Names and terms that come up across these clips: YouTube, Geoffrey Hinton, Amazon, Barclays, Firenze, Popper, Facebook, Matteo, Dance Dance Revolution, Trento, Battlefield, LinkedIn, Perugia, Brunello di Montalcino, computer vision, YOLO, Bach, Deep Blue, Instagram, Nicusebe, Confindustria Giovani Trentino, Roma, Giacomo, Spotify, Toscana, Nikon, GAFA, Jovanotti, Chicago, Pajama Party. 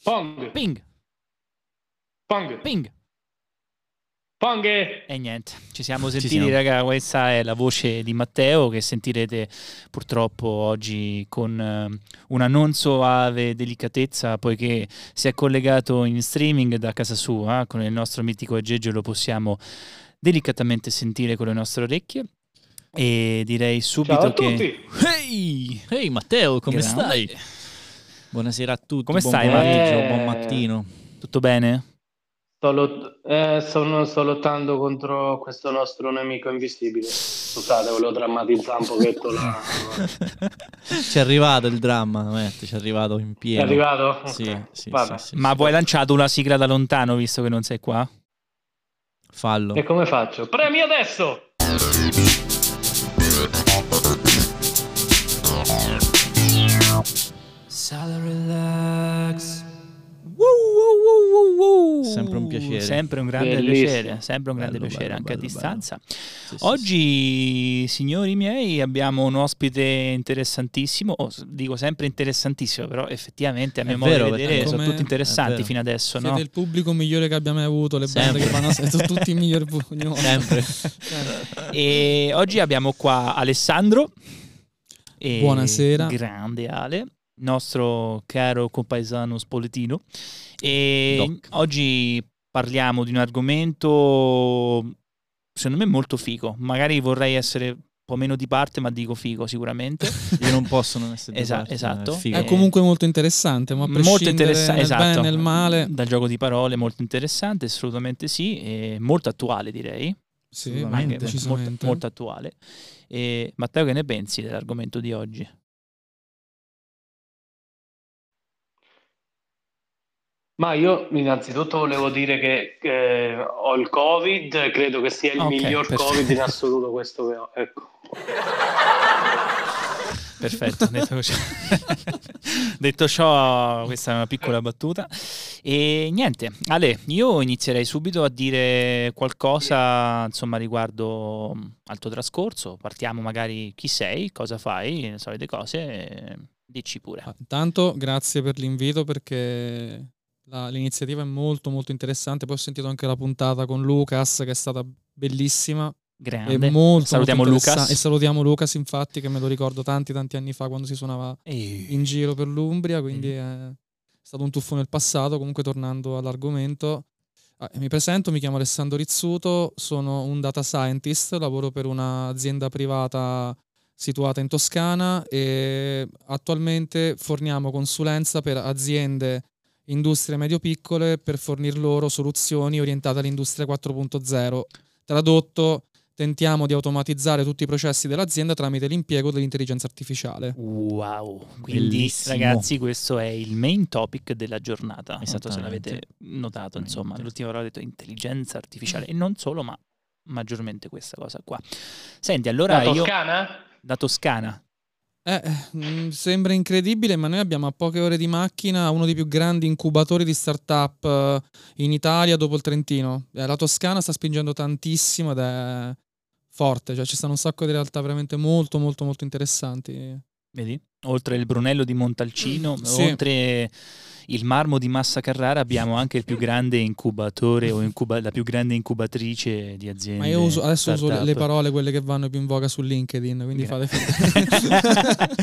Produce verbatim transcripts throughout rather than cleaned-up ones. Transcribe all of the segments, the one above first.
Pong. Ping. Pong. Ping. Pong. E niente, ci siamo sentiti, ci siamo. Raga, questa è la voce di Matteo che sentirete purtroppo oggi con eh, una non soave delicatezza, poiché si è collegato in streaming da casa sua, eh, con il nostro mitico aggeggio lo possiamo delicatamente sentire con le nostre orecchie. E direi subito Ciao a che... tutti. Ehi, hey, hey Matteo, come Grande. stai? Buonasera a tutti, come buon stai, pomeriggio, eh... buon mattino. Tutto bene? Sto, lot- eh, sono, sto lottando contro questo nostro nemico invisibile. Scusate, volevo drammatizzare un pochetto là. Ci è arrivato il dramma, ci è arrivato in pieno. È arrivato? Sì, okay. sì, Vabbè. sì, sì, Ma sì. Vuoi lanciato una sigla da lontano, visto che non sei qua? Fallo. E come faccio? Premi adesso! Sala relax. Woo, woo, woo, woo. Sempre un piacere, sempre un grande Bellissimo. piacere, sempre un grande bello, piacere bello, anche bello, a distanza. Sì, Oggi, sì. signori miei, abbiamo un ospite interessantissimo. Oh, dico sempre interessantissimo, però effettivamente a mia memoria vero, vedere sono tutti interessanti fino adesso. Siete no? il pubblico migliore che abbiamo mai avuto. Le band che fanno sono tutti i migliori. Sempre. sempre. E oggi abbiamo qua Alessandro. E Buonasera, grande Ale. Nostro caro compaesano spoletino, e Doc. oggi parliamo di un argomento secondo me molto figo. Magari vorrei essere un po' meno di parte, ma dico figo sicuramente. Io non posso non essere di Esa- parte, esatto. È, figo. È comunque molto interessante, ma a prescindere interessa- nel esatto. bene e nel male, dal gioco di parole, molto interessante, assolutamente sì, e molto attuale, direi. Sì, anche molto, molto attuale. E Matteo, che ne pensi dell'argomento di oggi? Ma io innanzitutto volevo dire che, che ho il Covid, credo che sia il okay, miglior perfetto. Covid in assoluto questo che ho, ecco. Perfetto, detto ciò, detto ciò, questa è una piccola battuta. E niente, Ale, io inizierei subito a dire qualcosa insomma riguardo al tuo trascorso. Partiamo magari chi sei, cosa fai, le solite cose, dici pure. Intanto grazie per l'invito perché... La, l'iniziativa è molto molto interessante. Poi ho sentito anche la puntata con Lucas che è stata bellissima. Grande. Molto, salutiamo molto Lucas. E salutiamo Lucas, infatti, che me lo ricordo tanti tanti anni fa quando si suonava Ehi. in giro per l'Umbria, quindi Ehi. è stato un tuffo nel passato. Comunque, tornando all'argomento, ah, mi presento, mi chiamo Alessandro Rizzuto, sono un data scientist, lavoro per un'azienda privata situata in Toscana e attualmente forniamo consulenza per aziende, industrie medio-piccole, per fornir loro soluzioni orientate all'industria quattro punto zero. Tradotto, tentiamo di automatizzare tutti i processi dell'azienda tramite l'impiego dell'intelligenza artificiale. Wow! Quindi, Bellissimo. ragazzi, questo è il main topic della giornata. Esatto, se l'avete notato, insomma, l'ultima parola ho detto intelligenza artificiale. E non solo, ma maggiormente questa cosa qua. Senti, allora io... Da Toscana? Da Toscana. Eh, sembra incredibile, ma noi abbiamo a poche ore di macchina uno dei più grandi incubatori di startup in Italia dopo il Trentino. La Toscana sta spingendo tantissimo ed è forte, cioè ci stanno un sacco di realtà veramente molto molto molto interessanti. Vedi? Oltre il Brunello di Montalcino, sì. oltre il marmo di Massa Carrara abbiamo anche il più grande incubatore o incuba- la più grande incubatrice di aziende. Ma io uso, adesso startup. uso le parole quelle che vanno più in voga su LinkedIn, quindi Gra- fate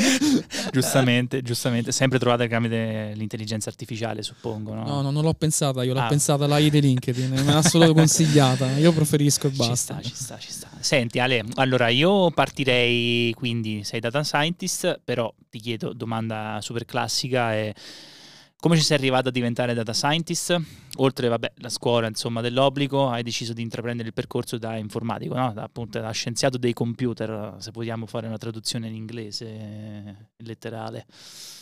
giustamente, giustamente, sempre trovate tramite l'intelligenza artificiale, suppongo, no? No, no, non l'ho pensata io, l'ho ah. pensata l'A I di LinkedIn, me l'ha solo consigliata, io preferisco e basta. Ci sta, ci sta, ci sta. Senti Ale, allora io partirei, quindi sei data scientist, però ti chiedo domanda super classica è come ci sei arrivato a diventare data scientist? Oltre vabbè la scuola insomma dell'obbligo, hai deciso di intraprendere il percorso da informatico, no? Da, appunto da scienziato dei computer, se vogliamo fare una traduzione in inglese letterale.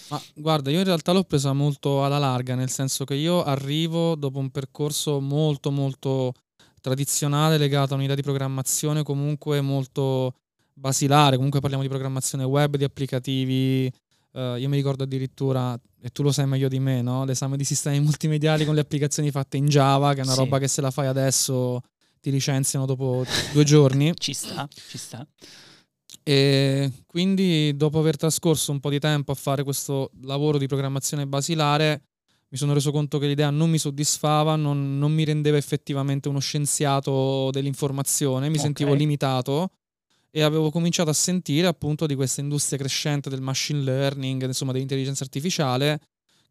Ma guarda, io in realtà l'ho presa molto alla larga, nel senso che io arrivo dopo un percorso molto molto tradizionale legato a un'idea di programmazione comunque molto basilare, comunque parliamo di programmazione web, di applicativi, uh, io mi ricordo addirittura, e tu lo sai meglio di me, no? L'esame di sistemi multimediali con le applicazioni fatte in Java, che è una sì. roba che se la fai adesso ti licenziano dopo due giorni. Ci sta, ci sta. E quindi dopo aver trascorso un po' di tempo a fare questo lavoro di programmazione basilare, mi sono reso conto che l'idea non mi soddisfava, non, non mi rendeva effettivamente uno scienziato dell'informazione, mi okay. sentivo limitato e avevo cominciato a sentire appunto di questa industria crescente del machine learning, insomma dell'intelligenza artificiale,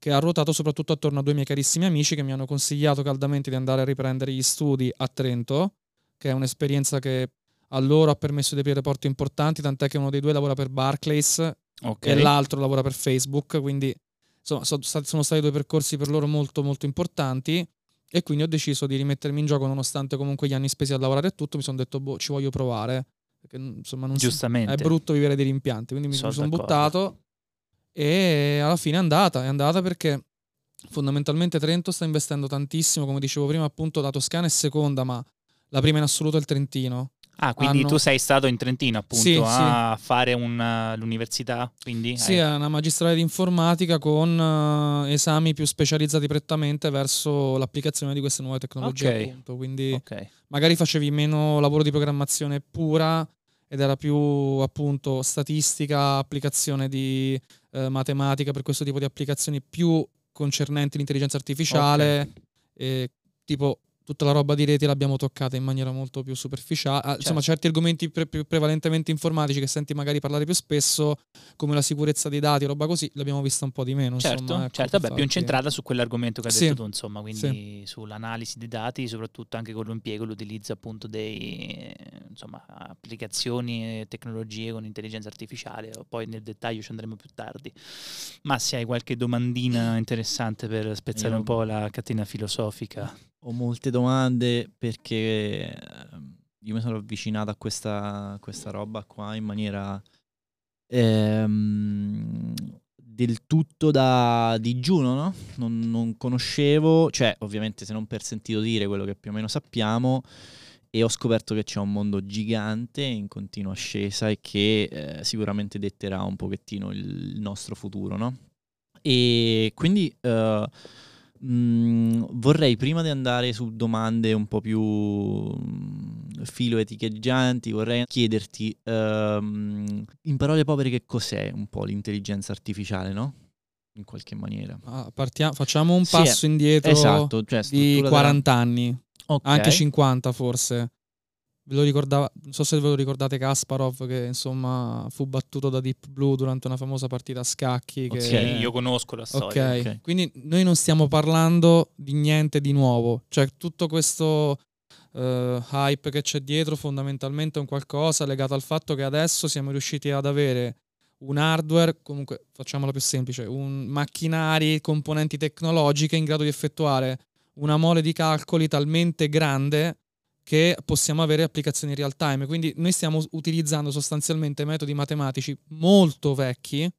che ha ruotato soprattutto attorno a due miei carissimi amici che mi hanno consigliato caldamente di andare a riprendere gli studi a Trento, che è un'esperienza che a loro ha permesso di aprire porte importanti, tant'è che uno dei due lavora per Barclays okay. e l'altro lavora per Facebook, quindi insomma sono stati due percorsi per loro molto molto importanti e quindi ho deciso di rimettermi in gioco, nonostante comunque gli anni spesi a lavorare e tutto, mi sono detto boh, ci voglio provare, perché insomma non giustamente si... è brutto vivere dei rimpianti, quindi mi sono, sono buttato e alla fine è andata, è andata perché fondamentalmente Trento sta investendo tantissimo, come dicevo prima appunto la Toscana è seconda, ma la prima in assoluto è il Trentino. Ah, quindi hanno... tu sei stato in Trentino appunto sì, a sì. fare una, l'università? Quindi, sì, è hai... una magistrale di informatica con uh, esami più specializzati prettamente verso l'applicazione di queste nuove tecnologie okay. appunto. Quindi okay. magari facevi meno lavoro di programmazione pura ed era più appunto statistica, applicazione di uh, matematica per questo tipo di applicazioni più concernenti l'intelligenza artificiale okay. e, tipo... tutta la roba di rete l'abbiamo toccata in maniera molto più superficiale, certo. insomma certi argomenti pre- più prevalentemente informatici che senti magari parlare più spesso come la sicurezza dei dati, roba così, l'abbiamo vista un po' di meno certo, insomma, ecco, certo, beh, più incentrata su quell'argomento che hai sì. detto tu insomma, quindi sì. sull'analisi dei dati soprattutto anche con l'impiego, l'utilizzo appunto dei insomma applicazioni e tecnologie con intelligenza artificiale, poi nel dettaglio ci andremo più tardi. Ma se hai qualche domandina interessante per spezzare Io... un po' la catena filosofica. Ho molte domande perché io mi sono avvicinato a questa, questa roba qua in maniera ehm, del tutto da digiuno, no? Non, non conoscevo, cioè ovviamente se non per sentito dire quello che più o meno sappiamo, e ho scoperto che c'è un mondo gigante in continua ascesa e che eh, sicuramente detterà un pochettino il nostro futuro, no? E quindi... Eh, Mm, vorrei prima di andare su domande un po' più filoeticheggianti, vorrei chiederti um, in parole povere che cos'è un po' l'intelligenza artificiale, no? In qualche maniera. Ah, partiamo, facciamo un passo sì, indietro esatto, cioè di quaranta da... anni, okay. anche cinquanta forse. Ve lo ricordava, non so se ve lo ricordate Kasparov, che insomma fu battuto da Deep Blue durante una famosa partita a scacchi che... okay, io conosco la storia okay. Okay. Quindi noi non stiamo parlando di niente di nuovo, cioè tutto questo uh, hype che c'è dietro fondamentalmente è un qualcosa legato al fatto che adesso siamo riusciti ad avere un hardware, comunque facciamola più semplice, un macchinari, componenti tecnologiche in grado di effettuare una mole di calcoli talmente grande che possiamo avere applicazioni real time, quindi noi stiamo utilizzando sostanzialmente metodi matematici molto vecchi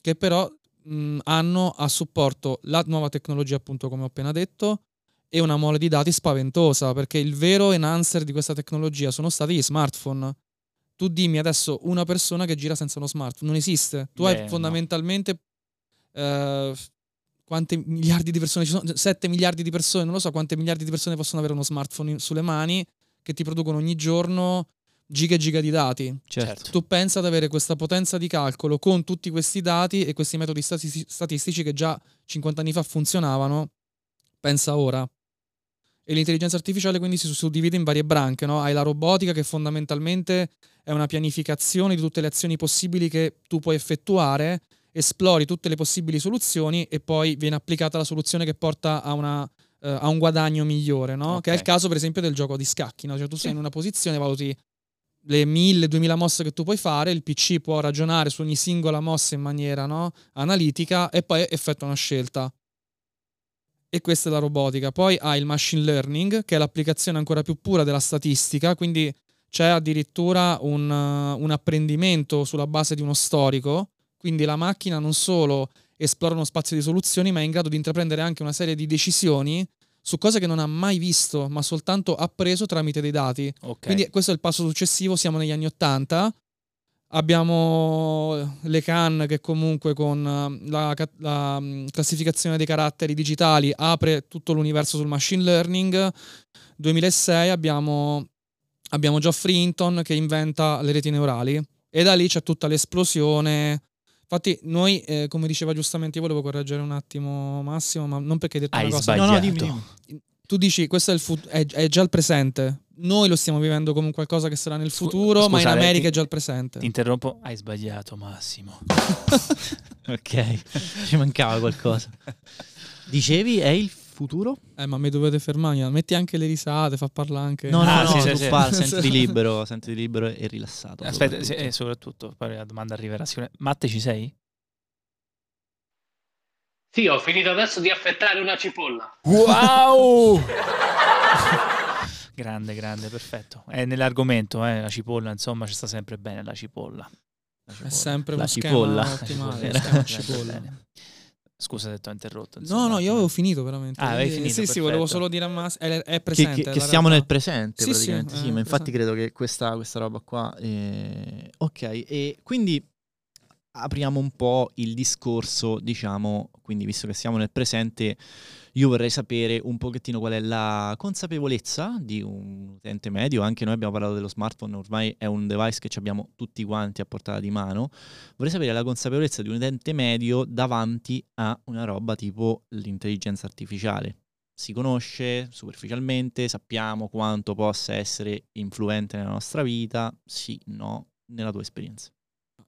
che però mh, hanno a supporto la nuova tecnologia appunto come ho appena detto e una mole di dati spaventosa, perché il vero enhancer di questa tecnologia sono stati gli smartphone. Tu dimmi adesso una persona che gira senza uno smartphone, non esiste. Tu Beh, hai fondamentalmente no. eh, quante miliardi di persone ci sono? sette miliardi di persone, non lo so quante miliardi di persone possono avere uno smartphone sulle mani che ti producono ogni giorno giga e giga di dati. Certo. Tu pensa ad avere questa potenza di calcolo con tutti questi dati e questi metodi statistici che già cinquanta anni fa funzionavano, pensa ora. E l'intelligenza artificiale quindi si suddivide in varie branche, no? Hai la robotica che fondamentalmente è una pianificazione di tutte le azioni possibili che tu puoi effettuare, esplori tutte le possibili soluzioni e poi viene applicata la soluzione che porta a, una, uh, a un guadagno migliore, no? Okay. Che è il caso per esempio del gioco di scacchi, no? Cioè tu sei sì. in una posizione, valuti le mille, duemila mosse che tu puoi fare, il P C può ragionare su ogni singola mossa in maniera no? analitica e poi effettua una scelta. E questa è la robotica. Poi hai il machine learning, che è l'applicazione ancora più pura della statistica, quindi c'è addirittura un, uh, un apprendimento sulla base di uno storico. Quindi la macchina non solo esplora uno spazio di soluzioni, ma è in grado di intraprendere anche una serie di decisioni su cose che non ha mai visto, ma soltanto appreso tramite dei dati. Okay. Quindi questo è il passo successivo, siamo negli anni Ottanta, abbiamo le C A N che comunque con la, la classificazione dei caratteri digitali apre tutto l'universo sul machine learning, duemilasei abbiamo, abbiamo Geoffrey Hinton che inventa le reti neurali e da lì c'è tutta l'esplosione Infatti noi, eh, come diceva giustamente, io volevo correggere un attimo Massimo, ma non perché hai detto hai una cosa. Sbagliato. No, no, dimmi, dimmi. Tu dici questo è, il fut- è, è già il presente. Noi lo stiamo vivendo come qualcosa che sarà nel futuro, Scusa, ma in America ti, è già il presente. Ti interrompo, hai sbagliato Massimo. Ok, ci mancava qualcosa. Dicevi è il futuro? Eh, ma mi dovete fermare, metti anche le risate, fa parlare anche. No, no, ah, no, sì, no, sì, tu sì. Parla, sentiti libero, sentiti libero e rilassato. Aspetta, soprattutto. Sì, e soprattutto poi la domanda arriverà sicuramente. Matte, ci sei? Sì, ho finito adesso di affettare una cipolla. Wow! Grande, grande, perfetto. È nell'argomento, eh, la cipolla, insomma, ci sta sempre bene la cipolla. La cipolla. È sempre la cipolla. Ottimale, la cipolla. Cipolla. Scusa se ti ho interrotto. Insomma. No, no, io avevo finito veramente. Ah, avevi finito, sì, perfetto. Sì, volevo solo dire a Mas- è, è presente. Che, che, che siamo nel presente, sì, praticamente. Sì, sì, ma infatti presente. Credo che questa, questa roba qua... È... Ok, e quindi apriamo un po' il discorso, diciamo, quindi visto che siamo nel presente... Io vorrei sapere un pochettino qual è la consapevolezza di un utente medio. Anche noi abbiamo parlato dello smartphone, ormai è un device che abbiamo tutti quanti a portata di mano. Vorrei sapere la consapevolezza di un utente medio davanti a una roba tipo l'intelligenza artificiale. Si conosce superficialmente, sappiamo quanto possa essere influente nella nostra vita, sì, no, nella tua esperienza.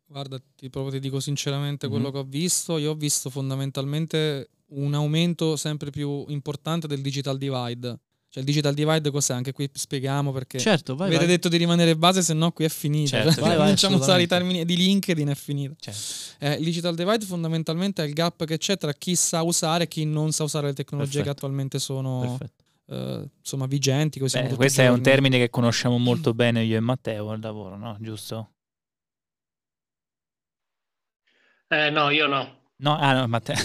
Guarda, ti, proprio ti dico sinceramente quello mm. che ho visto. Io ho visto fondamentalmente un aumento sempre più importante del digital divide. Cioè il digital divide cos'è? Anche qui spieghiamo perché certo, vai, avete vai. detto di rimanere base, se no qui è finita. Certo, cioè, vai, diciamo usare i termini di LinkedIn, è finita. Certo. Eh, il digital divide fondamentalmente è il gap che c'è tra chi sa usare e chi non sa usare le tecnologie. Perfetto. Che attualmente sono eh, insomma vigenti. Così Beh, questo giorni. È un termine che conosciamo molto bene io e Matteo al lavoro, no? Giusto? Eh, no, io no. No, ah no, Matteo.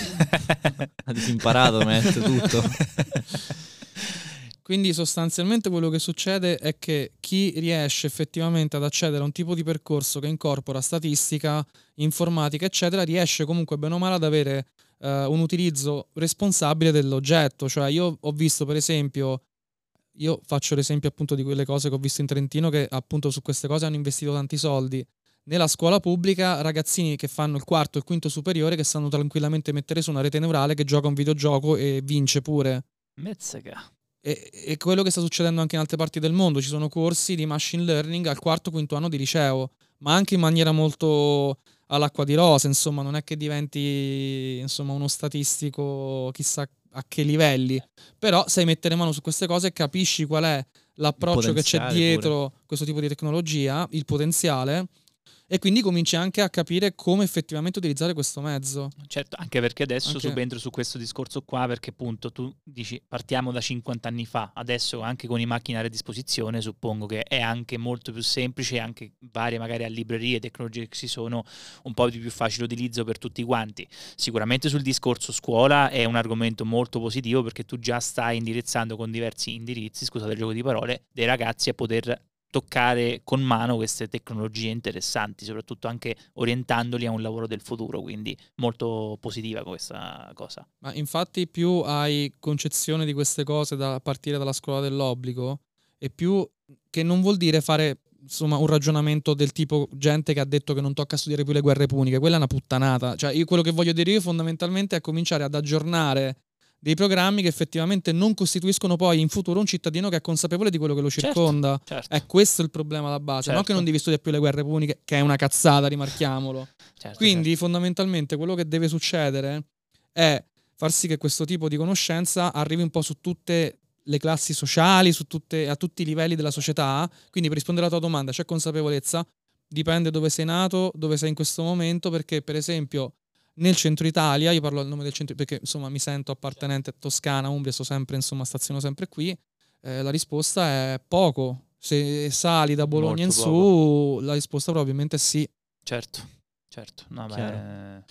Ha disimparato, messo tutto. Quindi sostanzialmente quello che succede è che chi riesce effettivamente ad accedere a un tipo di percorso che incorpora statistica, informatica, eccetera, riesce comunque bene o male ad avere eh, un utilizzo responsabile dell'oggetto. Cioè io ho visto per esempio... Io faccio l'esempio appunto di quelle cose che ho visto in Trentino, che appunto su queste cose hanno investito tanti soldi. Nella scuola pubblica, ragazzini che fanno il quarto e il quinto superiore che sanno tranquillamente mettere su una rete neurale, che gioca un videogioco e vince pure. Mezzaga. E, e quello che sta succedendo anche in altre parti del mondo. Ci sono corsi di machine learning al quarto e quinto anno di liceo, ma anche in maniera molto all'acqua di rose. Insomma, non è che diventi insomma uno statistico chissà a che livelli, però sai mettere mano su queste cose e capisci qual è l'approccio che c'è dietro pure. Questo tipo di tecnologia, il potenziale. E quindi cominci anche a capire come effettivamente utilizzare questo mezzo. Certo, anche perché adesso anche... subentro su questo discorso qua, perché appunto tu dici partiamo da cinquanta anni fa, adesso anche con i macchinari a disposizione suppongo che è anche molto più semplice, anche varie magari a librerie, tecnologie che ci sono, un po' di più facile utilizzo per tutti quanti. Sicuramente sul discorso scuola è un argomento molto positivo, perché tu già stai indirizzando con diversi indirizzi, scusate il gioco di parole, dei ragazzi a poter... toccare con mano queste tecnologie interessanti, soprattutto anche orientandoli a un lavoro del futuro, quindi molto positiva questa cosa. Ma infatti più hai concezione di queste cose da partire dalla scuola dell'obbligo, e più, che non vuol dire fare insomma un ragionamento del tipo gente che ha detto che non tocca studiare più le guerre puniche, quella è una puttanata. Cioè io quello che voglio dire io fondamentalmente è cominciare ad aggiornare dei programmi che effettivamente non costituiscono poi in futuro un cittadino che è consapevole di quello che lo circonda. Certo, certo. È questo il problema alla base, certo. Non che non devi studiare più le guerre puniche, che è una cazzata, rimarchiamolo. Certo, quindi certo. Fondamentalmente quello che deve succedere è far sì che questo tipo di conoscenza arrivi un po' su tutte le classi sociali, su tutte, a tutti i livelli della società. Quindi per rispondere alla tua domanda, c'è consapevolezza? Dipende dove sei nato, dove sei in questo momento, perché per esempio... Nel centro Italia, io parlo al nome del centro perché insomma mi sento appartenente a Toscana, Umbria, sto sempre, insomma staziono sempre qui, eh, la risposta è poco. Se sali da Bologna molto in poco. Su, la risposta probabilmente è sì. Certo, certo. No, beh...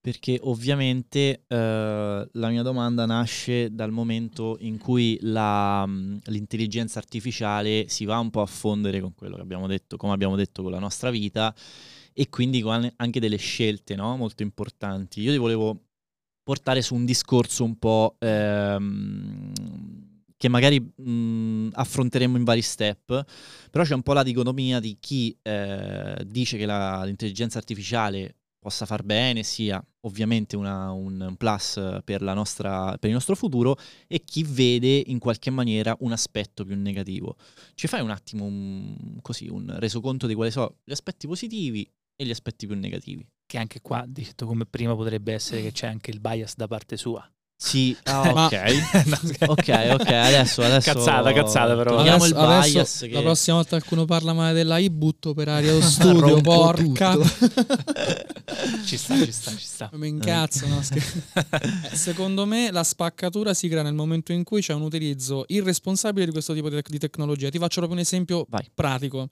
Perché ovviamente eh, la mia domanda nasce dal momento in cui la, l'intelligenza artificiale si va un po' a fondere con quello che abbiamo detto, come abbiamo detto, con la nostra vita, e quindi anche delle scelte, no? Molto importanti. Io ti volevo portare su un discorso un po' ehm, che magari mh, affronteremo in vari step, però c'è un po' la dicotomia di chi eh, dice che la, l'intelligenza artificiale possa far bene, sia ovviamente una, un plus per, la nostra, per il nostro futuro, e chi vede in qualche maniera un aspetto più negativo. Ci fai un attimo un, così, un resoconto di quali sono gli aspetti positivi e gli aspetti più negativi? Che anche qua, detto come prima, potrebbe essere che c'è anche il bias da parte sua. Sì, ah, ok. No, ok, ok, adesso, adesso cazzata, cazzata però. Adesso, il bias adesso che... La prossima volta qualcuno parla male della I butto per aria lo studio, porca. Ci sta, ci sta, ci sta. Mi incazzo, no? Secondo me la spaccatura si crea nel momento in cui c'è un utilizzo irresponsabile di questo tipo di, tec- di tecnologia. Ti faccio proprio un esempio Vai. pratico.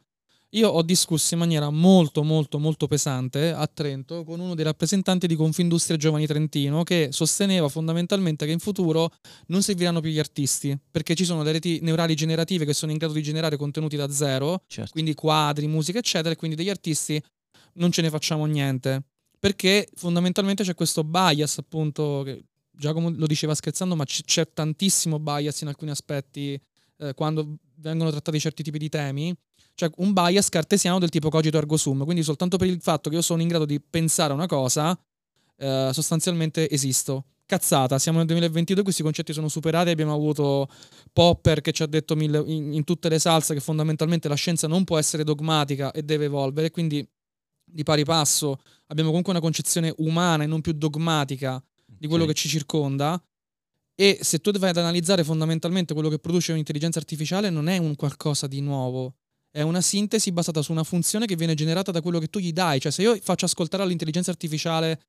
Io ho discusso in maniera molto molto molto pesante a Trento con uno dei rappresentanti di Confindustria Giovani Trentino, che sosteneva fondamentalmente che in futuro non serviranno più gli artisti, perché ci sono le reti neurali generative che sono in grado di generare contenuti da zero, certo. quindi quadri, musica eccetera, e quindi degli artisti non ce ne facciamo niente, perché fondamentalmente c'è questo bias, appunto, che Giacomo lo diceva scherzando, ma c- c'è tantissimo bias in alcuni aspetti eh, quando vengono trattati certi tipi di temi. Cioè un bias cartesiano del tipo cogito ergo sum, quindi soltanto per il fatto che io sono in grado di pensare a una cosa, eh, sostanzialmente esisto. Cazzata, siamo nel duemilaventidue, questi concetti sono superati, abbiamo avuto Popper che ci ha detto mille, in, in tutte le salse che fondamentalmente la scienza non può essere dogmatica e deve evolvere, quindi di pari passo abbiamo comunque una concezione umana e non più dogmatica di quello okay. che ci circonda. E se tu vai ad analizzare fondamentalmente quello che produce un'intelligenza artificiale, non è un qualcosa di nuovo. È una sintesi basata su una funzione che viene generata da quello che tu gli dai. Cioè, se io faccio ascoltare all'intelligenza artificiale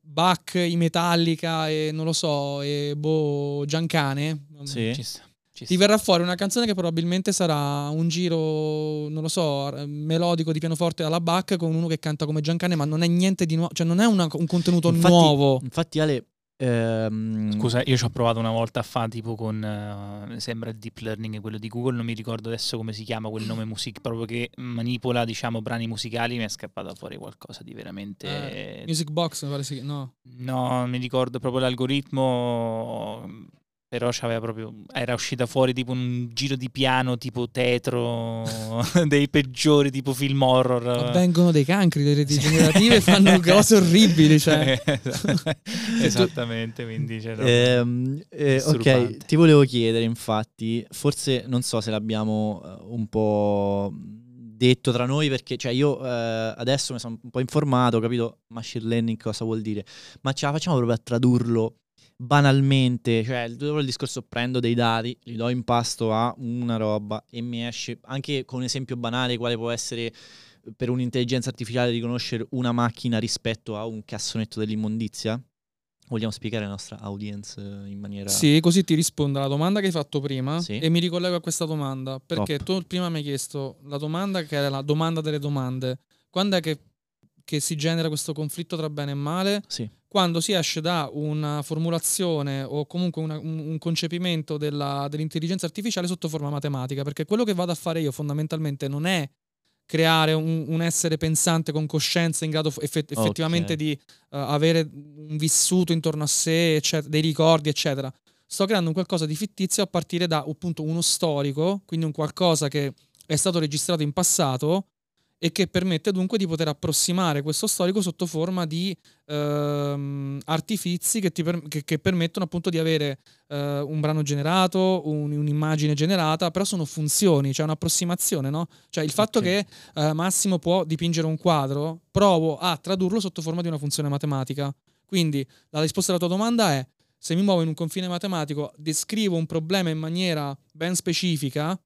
Bach, i Metallica e non lo so, e boh, Giancane, sì. ci sta, ci sta. Ti verrà fuori una canzone che probabilmente sarà un giro, non lo so, melodico di pianoforte alla Bach con uno che canta come Giancane, ma non è niente di nuovo, cioè non è una, un contenuto infatti, nuovo. Infatti Ale... Um... Scusa, io ci ho provato una volta a fare tipo con uh, sembra il deep learning, quello di Google, non mi ricordo adesso come si chiama quel nome music, proprio che manipola diciamo brani musicali, mi è scappata fuori qualcosa di veramente uh, Music Box mi pare si... no no mi ricordo proprio l'algoritmo, però c'aveva proprio era uscita fuori tipo un giro di piano tipo tetro dei peggiori tipo film horror. Avvengono dei cancri, le reti generative fanno cose orribili, cioè esattamente, quindi c'era eh, eh, ok, ti volevo chiedere infatti, forse non so se l'abbiamo un po' detto tra noi, perché cioè io eh, adesso mi sono un po' informato, ho capito machine learning cosa vuol dire, ma ce la facciamo proprio a tradurlo banalmente? Cioè il discorso, prendo dei dati, li do in pasto a una roba e mi esce, anche con un esempio banale quale può essere per un'intelligenza artificiale riconoscere una macchina rispetto a un cassonetto dell'immondizia. Vogliamo spiegare alla nostra audience in maniera... Sì, così ti rispondo alla domanda che hai fatto prima, sì. e mi ricollego a questa domanda, perché Top. tu prima mi hai chiesto la domanda che era la domanda delle domande: quando è che che si genera questo conflitto tra bene e male? Sì. Quando si esce da una formulazione o comunque una, un, un concepimento della, dell'intelligenza artificiale sotto forma matematica, perché quello che vado a fare io fondamentalmente non è creare un, un essere pensante con coscienza in grado effett- effettivamente okay. di uh, avere un vissuto intorno a sé, eccetera, dei ricordi, eccetera. Sto creando un qualcosa di fittizio a partire da appunto uno storico, quindi un qualcosa che è stato registrato in passato, e che permette dunque di poter approssimare questo storico sotto forma di ehm, artifizi che, ti per- che-, che permettono appunto di avere eh, un brano generato, un- un'immagine generata, però sono funzioni, c'è cioè un'approssimazione, no? Cioè il fatto okay. che eh, Massimo può dipingere un quadro, provo a tradurlo sotto forma di una funzione matematica. Quindi la risposta alla tua domanda è: se mi muovo in un confine matematico, descrivo un problema in maniera ben specifica,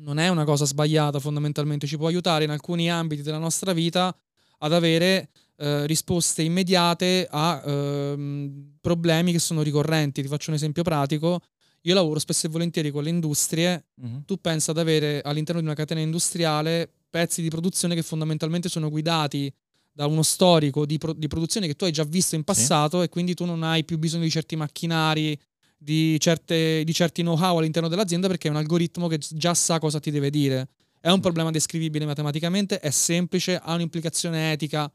non è una cosa sbagliata fondamentalmente, ci può aiutare in alcuni ambiti della nostra vita ad avere eh, risposte immediate a eh, problemi che sono ricorrenti. Ti faccio un esempio pratico: io lavoro spesso e volentieri con le industrie, uh-huh. tu pensa ad avere all'interno di una catena industriale pezzi di produzione che fondamentalmente sono guidati da uno storico di, pro- di produzione che tu hai già visto in passato, sì. e quindi tu non hai più bisogno di certi macchinari, Di, certe, di certi know-how all'interno dell'azienda, perché è un algoritmo che già sa cosa ti deve dire. È un problema descrivibile matematicamente, è semplice, ha un'implicazione etica,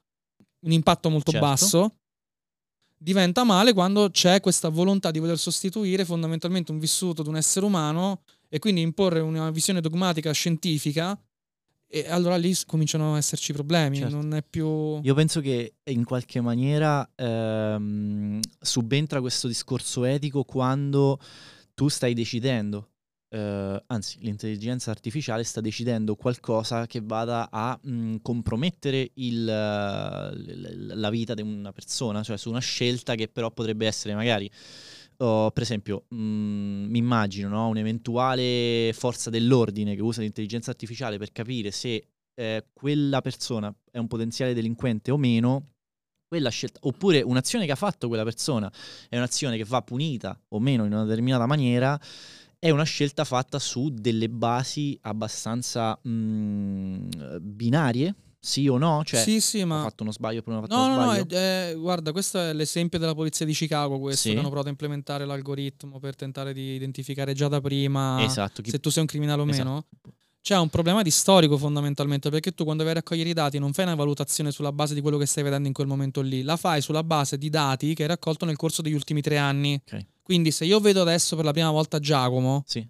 un impatto molto certo. basso. Diventa male quando c'è questa volontà di voler sostituire fondamentalmente un vissuto di un essere umano e quindi imporre una visione dogmatica scientifica E allora lì cominciano a esserci problemi, certo. non è più... Io penso che in qualche maniera ehm, subentra questo discorso etico quando tu stai decidendo, eh, anzi l'intelligenza artificiale sta decidendo qualcosa che vada a mh, compromettere il, la vita di una persona, cioè su una scelta che però potrebbe essere magari... Oh, per esempio, mi immagino, no? Un'eventuale forza dell'ordine che usa l'intelligenza artificiale per capire se eh, quella persona è un potenziale delinquente o meno, quella scelta, oppure un'azione che ha fatto quella persona è un'azione che va punita o meno in una determinata maniera, è una scelta fatta su delle basi abbastanza mh, binarie. Sì o no? Cioè, sì, sì, ma... ho fatto uno sbaglio, prima ho fatto no, uno no, sbaglio. No, eh, eh, guarda, questo è l'esempio della polizia di Chicago, questo, sì. che hanno provato a implementare l'algoritmo per tentare di identificare già da prima esatto, chi... se tu sei un criminale o esatto. meno. C'è un problema di storico fondamentalmente, perché tu quando vai a raccogliere i dati non fai una valutazione sulla base di quello che stai vedendo in quel momento lì, la fai sulla base di dati che hai raccolto nel corso degli ultimi tre anni. Okay. Quindi se io vedo adesso per la prima volta Giacomo... Sì.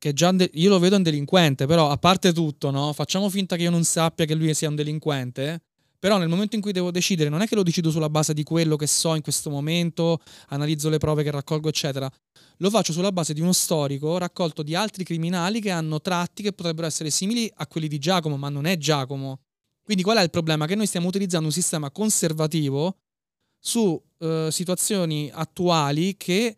Che già io lo vedo un delinquente, però a parte tutto, no? Facciamo finta che io non sappia che lui sia un delinquente, però nel momento in cui devo decidere non è che lo decido sulla base di quello che so in questo momento, analizzo le prove che raccolgo eccetera, lo faccio sulla base di uno storico raccolto di altri criminali che hanno tratti che potrebbero essere simili a quelli di Giacomo, ma non è Giacomo. Quindi qual è il problema? Che noi stiamo utilizzando un sistema conservativo su eh, situazioni attuali che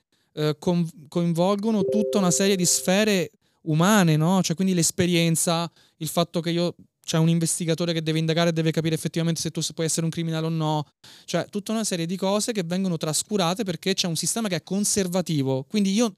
coinvolgono tutta una serie di sfere umane, no? Cioè quindi l'esperienza, il fatto che io c'è cioè un investigatore che deve indagare e deve capire effettivamente se tu puoi essere un criminale o no, cioè tutta una serie di cose che vengono trascurate perché c'è un sistema che è conservativo. Quindi io,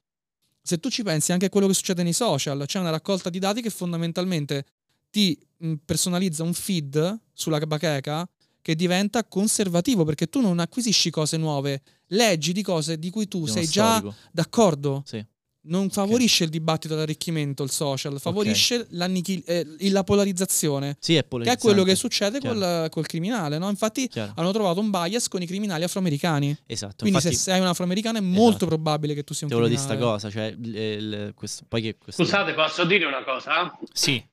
se tu ci pensi anche a quello che succede nei social, c'è una raccolta di dati che fondamentalmente ti personalizza un feed sulla bacheca che diventa conservativo, perché tu non acquisisci cose nuove, leggi di cose di cui tu sei storico. Già d'accordo. Sì. Non favorisce okay. il dibattito d'arricchimento, il social, favorisce okay. eh, la polarizzazione, sì, è che è quello che succede col, col criminale, no? Infatti Chiaro. Hanno trovato un bias con i criminali afroamericani. Esatto. Quindi infatti, se sei un afroamericano è esatto. molto probabile che tu sia un Te criminale. Te lo di sta cosa, cioè, il, il, questo, poi che questo... Scusate, posso dire una cosa? Sì.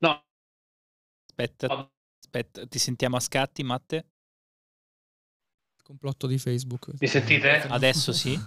No. Aspetta, oh. aspetta, ti sentiamo a scatti, Matte. Complotto di Facebook. Mi sentite? Adesso sì.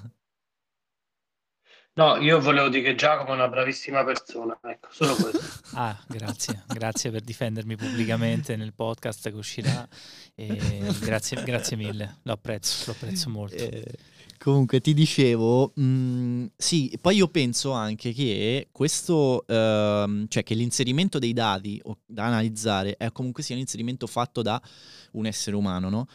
No, io volevo dire che Giacomo è una bravissima persona, ecco, solo questo. Ah, grazie, grazie per difendermi pubblicamente nel podcast che uscirà. E grazie, grazie mille, lo apprezzo, lo apprezzo molto. Eh, comunque ti dicevo, mh, sì, poi io penso anche che questo, ehm, cioè che l'inserimento dei dati da analizzare è comunque sia un inserimento fatto da un essere umano, no?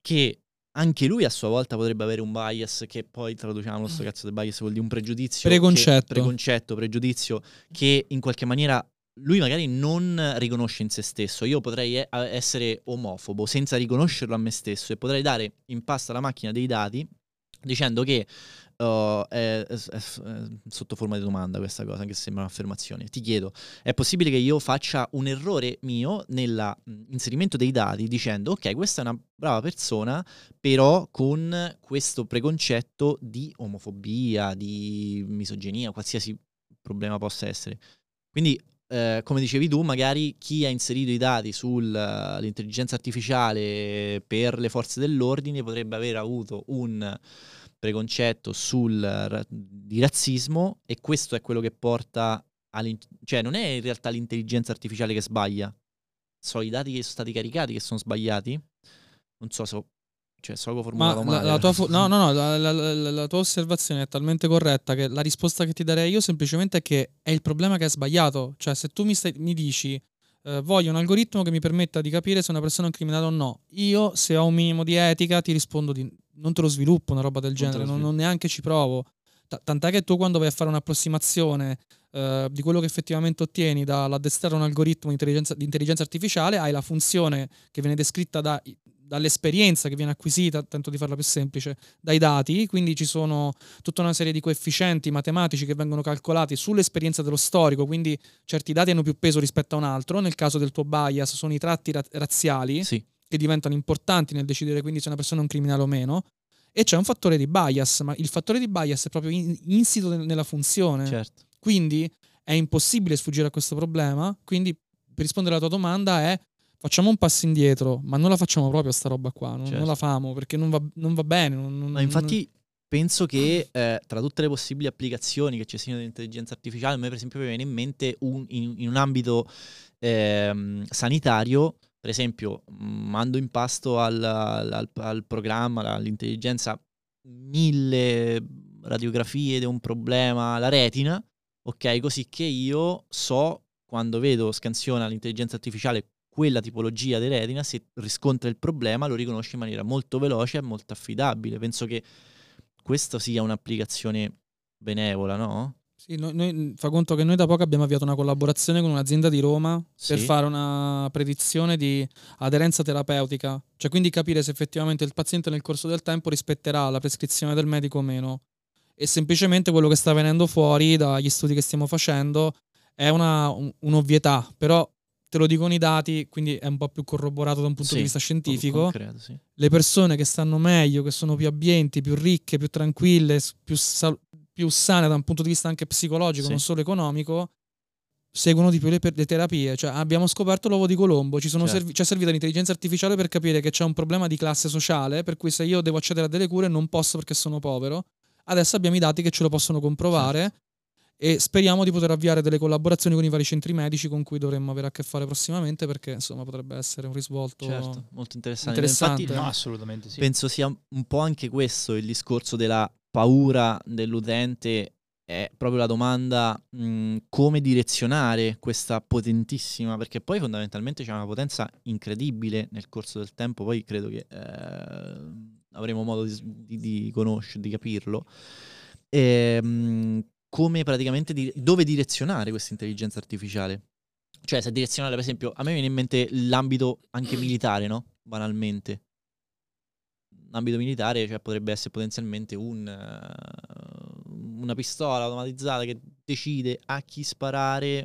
Che anche lui a sua volta potrebbe avere un bias, che poi traduciamo questo cazzo di bias vuol dire un pregiudizio, preconcetto. Che, preconcetto, pregiudizio che in qualche maniera lui magari non riconosce in se stesso. Io potrei e- essere omofobo senza riconoscerlo a me stesso e potrei dare in pasta alla macchina dei dati dicendo che uh, è, è, è sotto forma di domanda questa cosa, anche se sembra un'affermazione. Ti chiedo, è possibile che io faccia un errore mio nell'inserimento dei dati dicendo ok, questa è una brava persona, però con questo preconcetto di omofobia, di misoginia, qualsiasi problema possa essere. Quindi eh, come dicevi tu, magari chi ha inserito i dati sull'intelligenza artificiale per le forze dell'ordine potrebbe aver avuto un preconcetto sul, di razzismo, e questo è quello che porta all'in... cioè non è in realtà l'intelligenza artificiale che sbaglia, sono i dati che sono stati caricati che sono sbagliati. Non so se ho... cioè so che ho formulato Ma male la, la tua fo... no no no la, la, la, la tua osservazione è talmente corretta che la risposta che ti darei io semplicemente è che è il problema che è sbagliato. Cioè se tu mi, stai, mi dici eh, voglio un algoritmo che mi permetta di capire se una persona è un criminale o no, io se ho un minimo di etica ti rispondo di non te lo sviluppo una roba del genere, non, non neanche ci provo. T- tant'è che tu quando vai a fare un'approssimazione eh, di quello che effettivamente ottieni dall'addestrare un algoritmo di intelligenza, di intelligenza artificiale, hai la funzione che viene descritta da, dall'esperienza che viene acquisita, tento di farla più semplice, dai dati. Quindi ci sono tutta una serie di coefficienti matematici che vengono calcolati sull'esperienza dello storico, quindi certi dati hanno più peso rispetto a un altro. Nel caso del tuo bias sono i tratti ra- razziali, sì. che diventano importanti nel decidere quindi se una persona è un criminale o meno, e c'è un fattore di bias, ma il fattore di bias è proprio in, insito nella funzione. Certo. Quindi È impossibile sfuggire a questo problema, quindi per rispondere alla tua domanda è: facciamo un passo indietro, ma non la facciamo proprio sta roba qua, non, certo. non la famo perché non va, non va bene. Non, non, no, infatti non... penso che eh, tra tutte le possibili applicazioni che ci siano dell'intelligenza artificiale, a me per esempio mi viene in mente un, in, in un ambito eh, sanitario, per esempio mando in pasto al, al, al programma, all'intelligenza, mille radiografie di un problema alla retina, ok, così che io so, quando vedo scansiona l'intelligenza artificiale quella tipologia di retina, se riscontra il problema lo riconosce in maniera molto veloce e molto affidabile. Penso che questa sia un'applicazione benevola, no? Sì, noi, noi, fa conto che noi da poco abbiamo avviato una collaborazione con un'azienda di Roma, sì, per fare una predizione di aderenza terapeutica, cioè quindi capire se effettivamente il paziente nel corso del tempo rispetterà la prescrizione del medico o meno. E semplicemente quello che sta venendo fuori dagli studi che stiamo facendo è una, un, un'ovvietà, però te lo dicono i dati, quindi è un po' più corroborato da un punto sì, di vista scientifico. Concreto, sì. Le persone che stanno meglio, che sono più abbienti, più ricche, più tranquille, più, sal- più sane da un punto di vista anche psicologico, sì, non solo economico, seguono di più le, per- le terapie. Cioè, abbiamo scoperto l'uovo di Colombo, ci sono certo. servi- ci è servita l'intelligenza artificiale per capire che c'è un problema di classe sociale, per cui se io devo accedere a delle cure non posso perché sono povero. Adesso abbiamo i dati che ce lo possono comprovare. Certo. E speriamo di poter avviare delle collaborazioni con i vari centri medici con cui dovremmo avere a che fare prossimamente, perché insomma potrebbe essere un risvolto certo, molto interessante. interessante. Infatti, no, assolutamente sì. Penso sia un po' anche questo il discorso della paura dell'utente, è proprio la domanda mh, come direzionare questa potentissima, perché poi fondamentalmente c'è una potenza incredibile nel corso del tempo, poi credo che eh, avremo modo di, di conoscerlo, di capirlo. E, mh, come praticamente di, dove direzionare questa intelligenza artificiale, cioè se direzionare, per esempio, a me viene in mente l'ambito anche militare, no? Banalmente l'ambito militare, cioè potrebbe essere potenzialmente un, uh, una pistola automatizzata che decide a chi sparare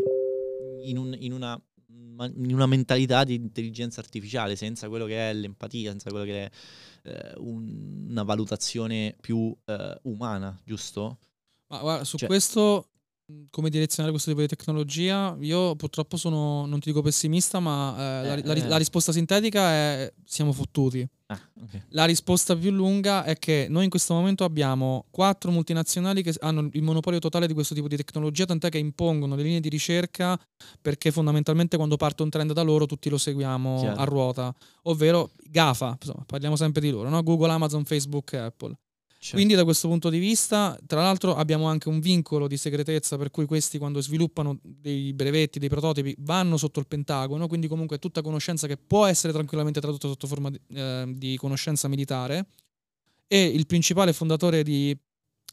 in, un, in, una, in una mentalità di intelligenza artificiale, senza quello che è l'empatia, senza quello che è uh, un, una valutazione più uh, umana, giusto? Ah, guarda, su cioè. questo, come direzionare questo tipo di tecnologia, io purtroppo sono, non ti dico pessimista, ma eh, eh, la, la, la risposta sintetica è: siamo fottuti. Ah, okay. La risposta più lunga è che noi in questo momento abbiamo quattro multinazionali che hanno il monopolio totale di questo tipo di tecnologia, tant'è che impongono le linee di ricerca, perché fondamentalmente quando parte un trend da loro tutti lo seguiamo Chiaro. a ruota, ovvero GAFA, insomma, parliamo sempre di loro, no? Google, Amazon, Facebook e Apple. Certo. Quindi da questo punto di vista, tra l'altro abbiamo anche un vincolo di segretezza, per cui questi quando sviluppano dei brevetti, dei prototipi, vanno sotto il Pentagono, quindi comunque è tutta conoscenza che può essere tranquillamente tradotta sotto forma di, eh, di conoscenza militare. E il principale fondatore di,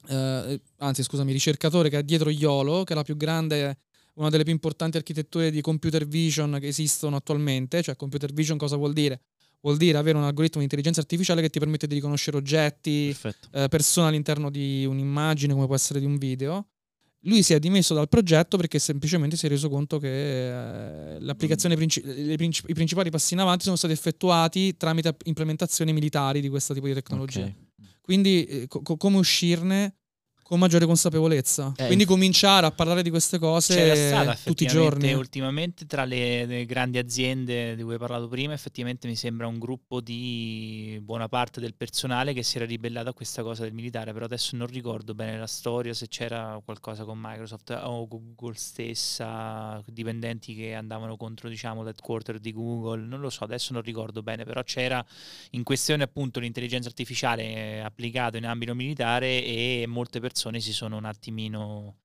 eh, anzi scusami, ricercatore che è dietro YOLO, che è la più grande, una delle più importanti architetture di computer vision che esistono attualmente. Cioè computer vision cosa vuol dire? Vuol dire avere un algoritmo di intelligenza artificiale che ti permette di riconoscere oggetti, eh, persone all'interno di un'immagine, come può essere di un video. Lui si è dimesso dal progetto perché semplicemente si è reso conto che eh, l'applicazione princi- le princi- i principali passi in avanti sono stati effettuati tramite implementazioni militari di questo tipo di tecnologia. Okay. Quindi eh, co- come uscirne? Con maggiore consapevolezza, eh, quindi cominciare a parlare di queste cose c'è la strada, tutti i giorni. Ultimamente tra le, le grandi aziende di cui hai parlato prima, effettivamente mi sembra un gruppo di buona parte del personale che si era ribellato a questa cosa del militare, però adesso non ricordo bene la storia, se c'era qualcosa con Microsoft o Google stessa, dipendenti che andavano contro, diciamo, l'headquarter di Google, non lo so, adesso non ricordo bene, però c'era in questione appunto l'intelligenza artificiale applicata in ambito militare e molte persone si sono un attimino,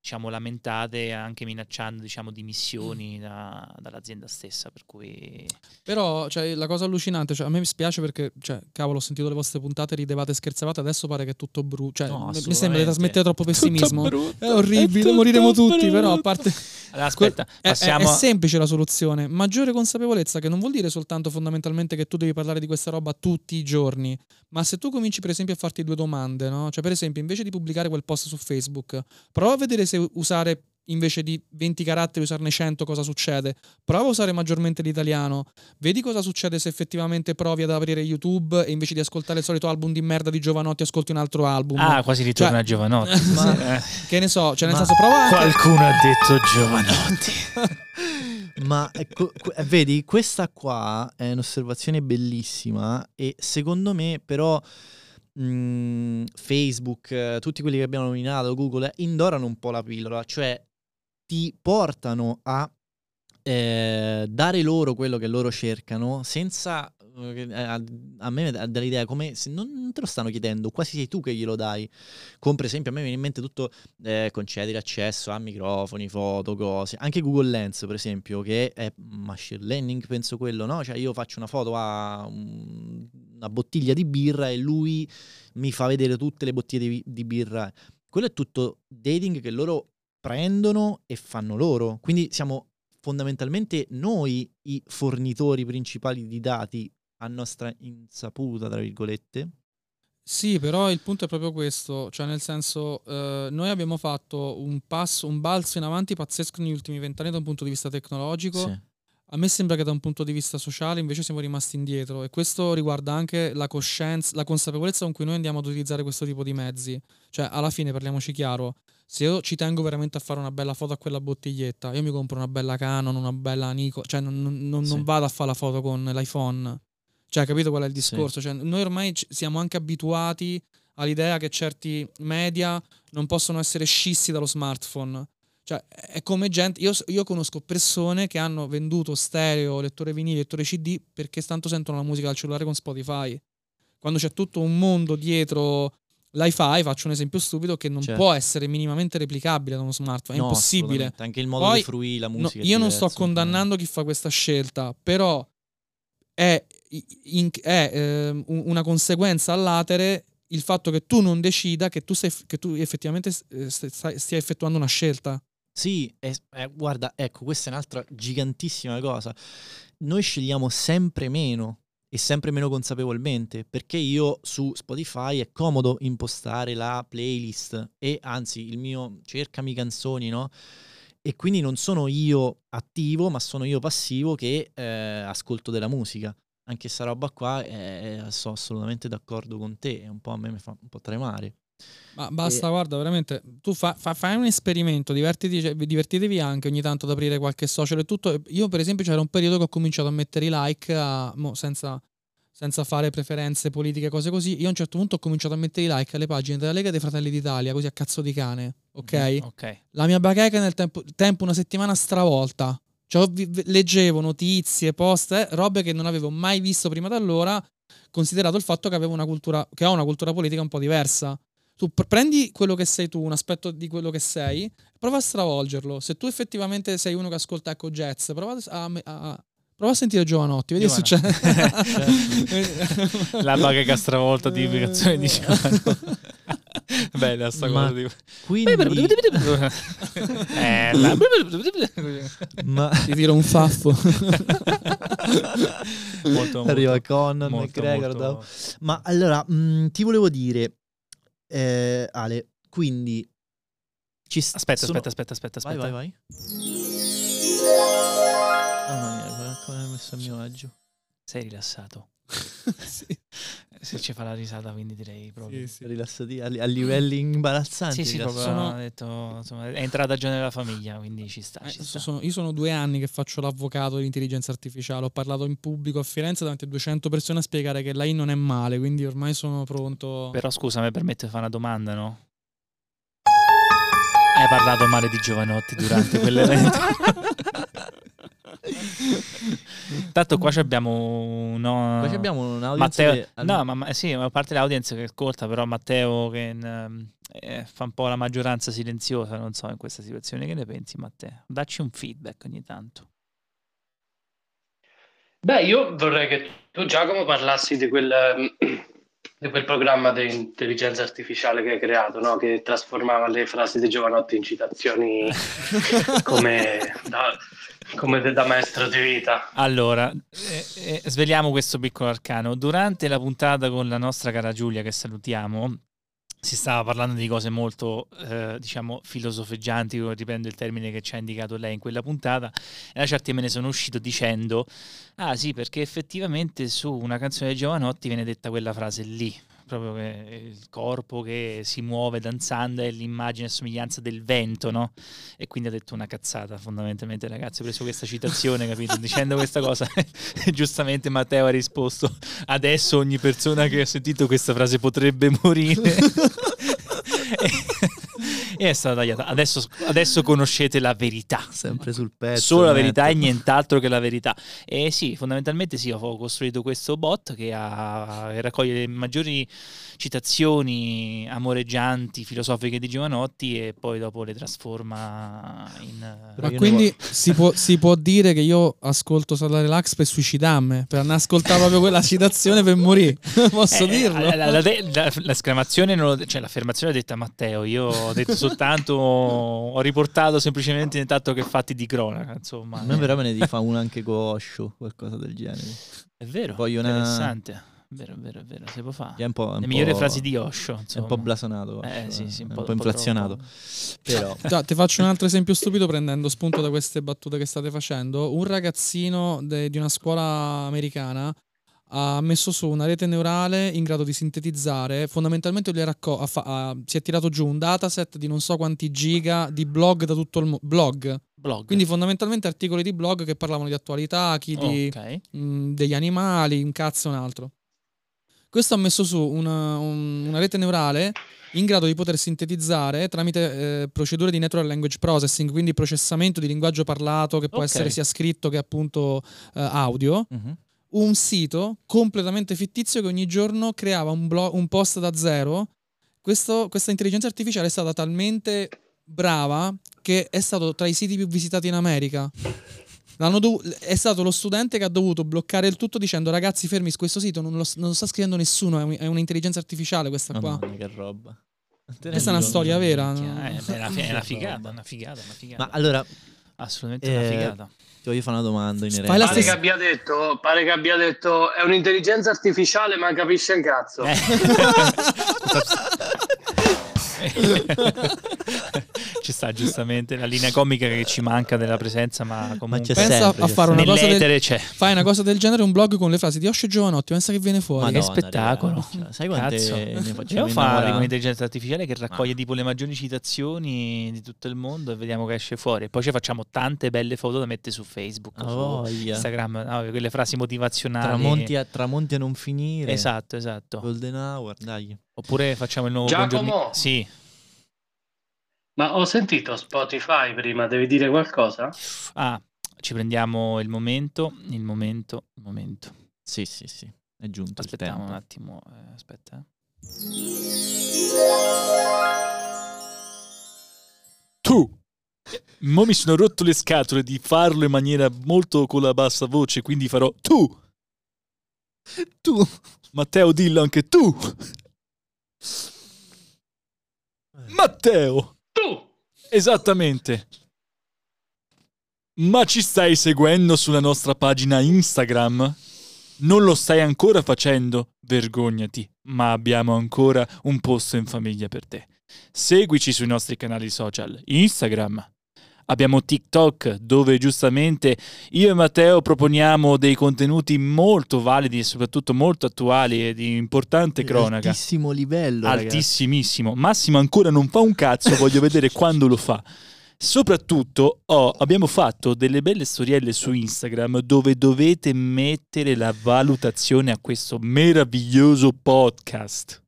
diciamo, lamentate, anche minacciando, diciamo, dimissioni da, dall'azienda stessa, per cui... Però, cioè, la cosa allucinante, cioè, a me mi spiace perché, cioè, cavolo, ho sentito le vostre puntate, ridevate e scherzavate, adesso pare che è tutto brutto, cioè, no, mi sembra che trasmettete troppo pessimismo, brutto, è orribile, è moriremo brutto. tutti, però a parte... Allora, aspetta, passiamo... è, è, è semplice la soluzione, maggiore consapevolezza, che non vuol dire soltanto fondamentalmente che tu devi parlare di questa roba tutti i giorni, ma se tu cominci per esempio a farti due domande, no? Cioè per esempio, invece di pubblicare quel post su Facebook, prova a vedere se usare invece di venti caratteri usarne cento, cosa succede? Prova a usare maggiormente l'italiano, vedi cosa succede se effettivamente provi ad aprire YouTube e invece di ascoltare il solito album di merda di Jovanotti ascolti un altro album. Ah, quasi ritorna, cioè, a Jovanotti. Ma, eh. Che ne so, cioè nel senso, prova anche... Qualcuno ha detto Jovanotti. Ma ecco, vedi, questa qua è un'osservazione bellissima e secondo me però... Facebook, tutti quelli che abbiamo nominato, Google, indorano un po' la pillola, cioè ti portano a eh, dare loro quello che loro cercano senza, eh, a, a me dà l'idea come se non te lo stanno chiedendo, quasi sei tu che glielo dai, come per esempio a me viene in mente tutto eh, concedere accesso a microfoni, foto, cose, anche Google Lens per esempio, che è machine learning, penso quello, no? Cioè io faccio una foto a... Um, una bottiglia di birra e lui mi fa vedere tutte le bottiglie di, di birra. Quello è tutto dating che loro prendono e fanno loro. Quindi siamo fondamentalmente noi i fornitori principali di dati a nostra insaputa, tra virgolette. Sì, però il punto è proprio questo, cioè nel senso eh, noi abbiamo fatto un passo, un balzo in avanti pazzesco negli ultimi vent'anni da un punto di vista tecnologico. Sì. A me sembra che da un punto di vista sociale invece siamo rimasti indietro e questo riguarda anche la coscienza, la consapevolezza con cui noi andiamo ad utilizzare questo tipo di mezzi. Cioè, alla fine, parliamoci chiaro, se io ci tengo veramente a fare una bella foto a quella bottiglietta, io mi compro una bella Canon, una bella Nikon, cioè non, non, sì. non vado a fare la foto con l'iPhone. Cioè, capito qual è il discorso? Sì. Cioè, noi ormai c- siamo anche abituati all'idea che certi media non possono essere scissi dallo smartphone. Cioè, è come gente, io, io conosco persone che hanno venduto stereo, lettore vinile, lettore C D perché tanto sentono la musica al cellulare con Spotify, quando c'è tutto un mondo dietro l'hi-fi, faccio un esempio stupido, che non certo. può essere minimamente replicabile da uno smartphone, è no, impossibile, anche il modo di fruire la musica no, io diverso, non sto condannando chi fa questa scelta, però è, in, è eh, una conseguenza al latere il fatto che tu non decida che tu, sei, che tu effettivamente stai, stia effettuando una scelta. Sì, eh, eh, guarda, ecco, questa è un'altra gigantissima cosa. Noi scegliamo sempre meno e sempre meno consapevolmente, perché io su Spotify è comodo impostare la playlist e anzi il mio cercami canzoni, no? E quindi non sono io attivo, ma sono io passivo che eh, ascolto della musica. Anche questa roba qua eh, sono assolutamente d'accordo con te, è un po', a me mi fa un po' tremare. Ma basta, e... guarda, veramente tu fa, fa, fai un esperimento, divertiti, divertitevi anche ogni tanto ad aprire qualche social e tutto. Io per esempio c'era un periodo che ho cominciato a mettere i like a, mo, senza, senza fare preferenze politiche, cose così. Io a un certo punto ho cominciato a mettere i like alle pagine della Lega e dei Fratelli d'Italia, così a cazzo di cane, ok? Mm, okay. La mia bacheca nel tempo, tempo una settimana stravolta, cioè leggevo notizie, post, eh, robe che non avevo mai visto prima da allora, considerato il fatto che avevo una cultura, che ho una cultura politica un po' diversa. Tu prendi quello che sei tu, un aspetto di quello che sei, prova a stravolgerlo. Se tu effettivamente sei uno che ascolta ecco jazz, prova a, a, a, prova a sentire Jovanotti, vedi che succede. La bacheca stravolta di immigrazione di Jovanotti. Bella sta cosa. Di... Quindi... eh, la... Ma... Ti tiro un faffo. Molto, arriva molto, Conan, McGregor. Molto... Ma allora, mh, ti volevo dire... Eh, Ale, quindi ci st- aspetta, sono... aspetta, aspetta, aspetta, aspetta. Vai, vai, vai. Oh, mamma mia, guarda come ho messo a mio agio. Sei rilassato. Sì. Se ci fa la risata, quindi direi proprio sì, sì. rilassati a, a livelli imbarazzanti. Sì, sì, proprio sono... detto, insomma, è entrata già nella famiglia, quindi ci sta, eh, ci sta. Sono, io sono due anni che faccio l'avvocato di intelligenza artificiale. Ho parlato in pubblico a Firenze davanti a duecento persone a spiegare che l'A I non è male, quindi ormai sono pronto. Però scusa, mi permette di fare una domanda, no? Hai parlato male di Jovanotti durante quell'evento. Tanto qua abbiamo, no, qua abbiamo un'audience Matteo, che... no, ma sì, a parte l'audience che ascolta, però Matteo che eh, fa un po' la maggioranza silenziosa, non so in questa situazione che ne pensi, Matteo? Dacci un feedback ogni tanto. Beh, io vorrei che tu, Giacomo, parlassi di quel di quel programma di intelligenza artificiale che hai creato, no? Che trasformava le frasi di Jovanotti in citazioni come da, come da maestro di vita. Allora, eh, eh, sveliamo questo piccolo arcano. Durante la puntata con la nostra cara Giulia, che salutiamo, si stava parlando di cose molto, eh, diciamo, filosofeggianti, riprendo il termine che ci ha indicato lei in quella puntata, e a certi me ne sono uscito dicendo, ah sì, perché effettivamente su una canzone di Jovanotti viene detta quella frase lì, proprio che il corpo che si muove danzando è l'immagine e somiglianza del vento, no? E quindi ha detto una cazzata fondamentalmente, ragazzi, ho preso questa citazione, capito? Dicendo questa cosa giustamente Matteo ha risposto, adesso ogni persona che ha sentito questa frase potrebbe morire. E è stata tagliata. Adesso, adesso conoscete la verità. Sempre sul pezzo. Solo la verità e nient'altro che la verità. E sì, fondamentalmente sì, ho costruito questo bot che, ha, che raccoglie le maggiori citazioni amoreggianti, filosofiche di Jovanotti e poi dopo le trasforma in... Ma quindi si può, si può dire che io ascolto Sala Relax per suicidarmi, per non ascoltare proprio quella citazione per morire. Posso eh, dirlo? L'esclamazione, la, la, la, la, cioè l'affermazione l'ha detta Matteo, io ho detto solo tanto, ho riportato semplicemente intanto che fatti di cronaca, insomma. A me però me ne fa una anche con Osho, qualcosa del genere. È vero, voglio interessante. Una... Vero, vero, vero, si può fare. È un po', un Le migliori frasi di Osho, insomma. È un po' blasonato, Osho, eh, sì, sì, un, un po', po' inflazionato. Però. Già, ti faccio un altro esempio stupido prendendo spunto da queste battute che state facendo. Un ragazzino de, di una scuola americana ha messo su una rete neurale in grado di sintetizzare, fondamentalmente gli ha racco- ha fa- ha, si è tirato giù un dataset di non so quanti giga di blog da tutto il mo- blog. blog quindi fondamentalmente articoli di blog che parlavano di attualità, chi di, okay. mh, degli animali, un cazzo un altro. Questo ha messo su una, un, una rete neurale in grado di poter sintetizzare tramite eh, procedure di natural language processing, quindi processamento di linguaggio parlato che può okay. essere sia scritto che appunto eh, audio, mm-hmm. un sito completamente fittizio che ogni giorno creava un, blog, un post da zero. Questo, questa intelligenza artificiale è stata talmente brava che è stato tra i siti più visitati in America. L'hanno dov- è stato lo studente che ha dovuto bloccare il tutto dicendo ragazzi fermi, questo sito non lo, non lo sta scrivendo nessuno, è, un- è un'intelligenza artificiale questa qua. Madonna, che roba. Questa è una storia vera, no? eh, beh, è, una, è una figata, una figata, una figata. Ma allora assolutamente eh, una figata. Ti voglio fare una domanda in pare stessa... che abbia detto pare che abbia detto è un'intelligenza artificiale ma capisce un cazzo. eh. Ci sta giustamente la linea comica che ci manca della presenza, ma comunque ma pensa sempre, a fare una cosa del... c'è. Fai una cosa del genere, un blog con le frasi di Osho e Jovanotti, pensa che viene fuori. Madonna, che spettacolo, rega. Sai quante cazzo. Ne facciamo fare con l'intelligenza artificiale che raccoglie ah. tipo le maggiori citazioni di tutto il mondo e vediamo che esce fuori, e poi ci facciamo tante belle foto da mettere su Facebook, oh, su yeah. Instagram, no, quelle frasi motivazionali, tramonti a, tramonti a non finire, esatto esatto, golden hour, dai. Oppure facciamo il nuovo Giacomo buongiorno. Sì. Ma ho sentito Spotify prima, devi dire qualcosa? Ah, ci prendiamo il momento, il momento, il momento. Sì, sì, sì, è giunto. Aspettiamo un attimo, eh, aspetta. Tu! Mo mi sono rotto le scatole di farlo in maniera molto con la bassa voce, quindi farò tu! Tu! Matteo, dillo anche tu! Matteo! Esattamente. Ma ci stai seguendo sulla nostra pagina Instagram? Non lo stai ancora facendo? Vergognati, ma abbiamo ancora un posto in famiglia per te. Seguici sui nostri canali social Instagram. Abbiamo TikTok, dove giustamente io e Matteo proponiamo dei contenuti molto validi e soprattutto molto attuali e di importante cronaca. Altissimo livello, altissimissimo. Ragazzi. Massimo ancora non fa un cazzo, voglio vedere quando lo fa. Soprattutto oh, abbiamo fatto delle belle storielle su Instagram dove dovete mettere la valutazione a questo meraviglioso podcast.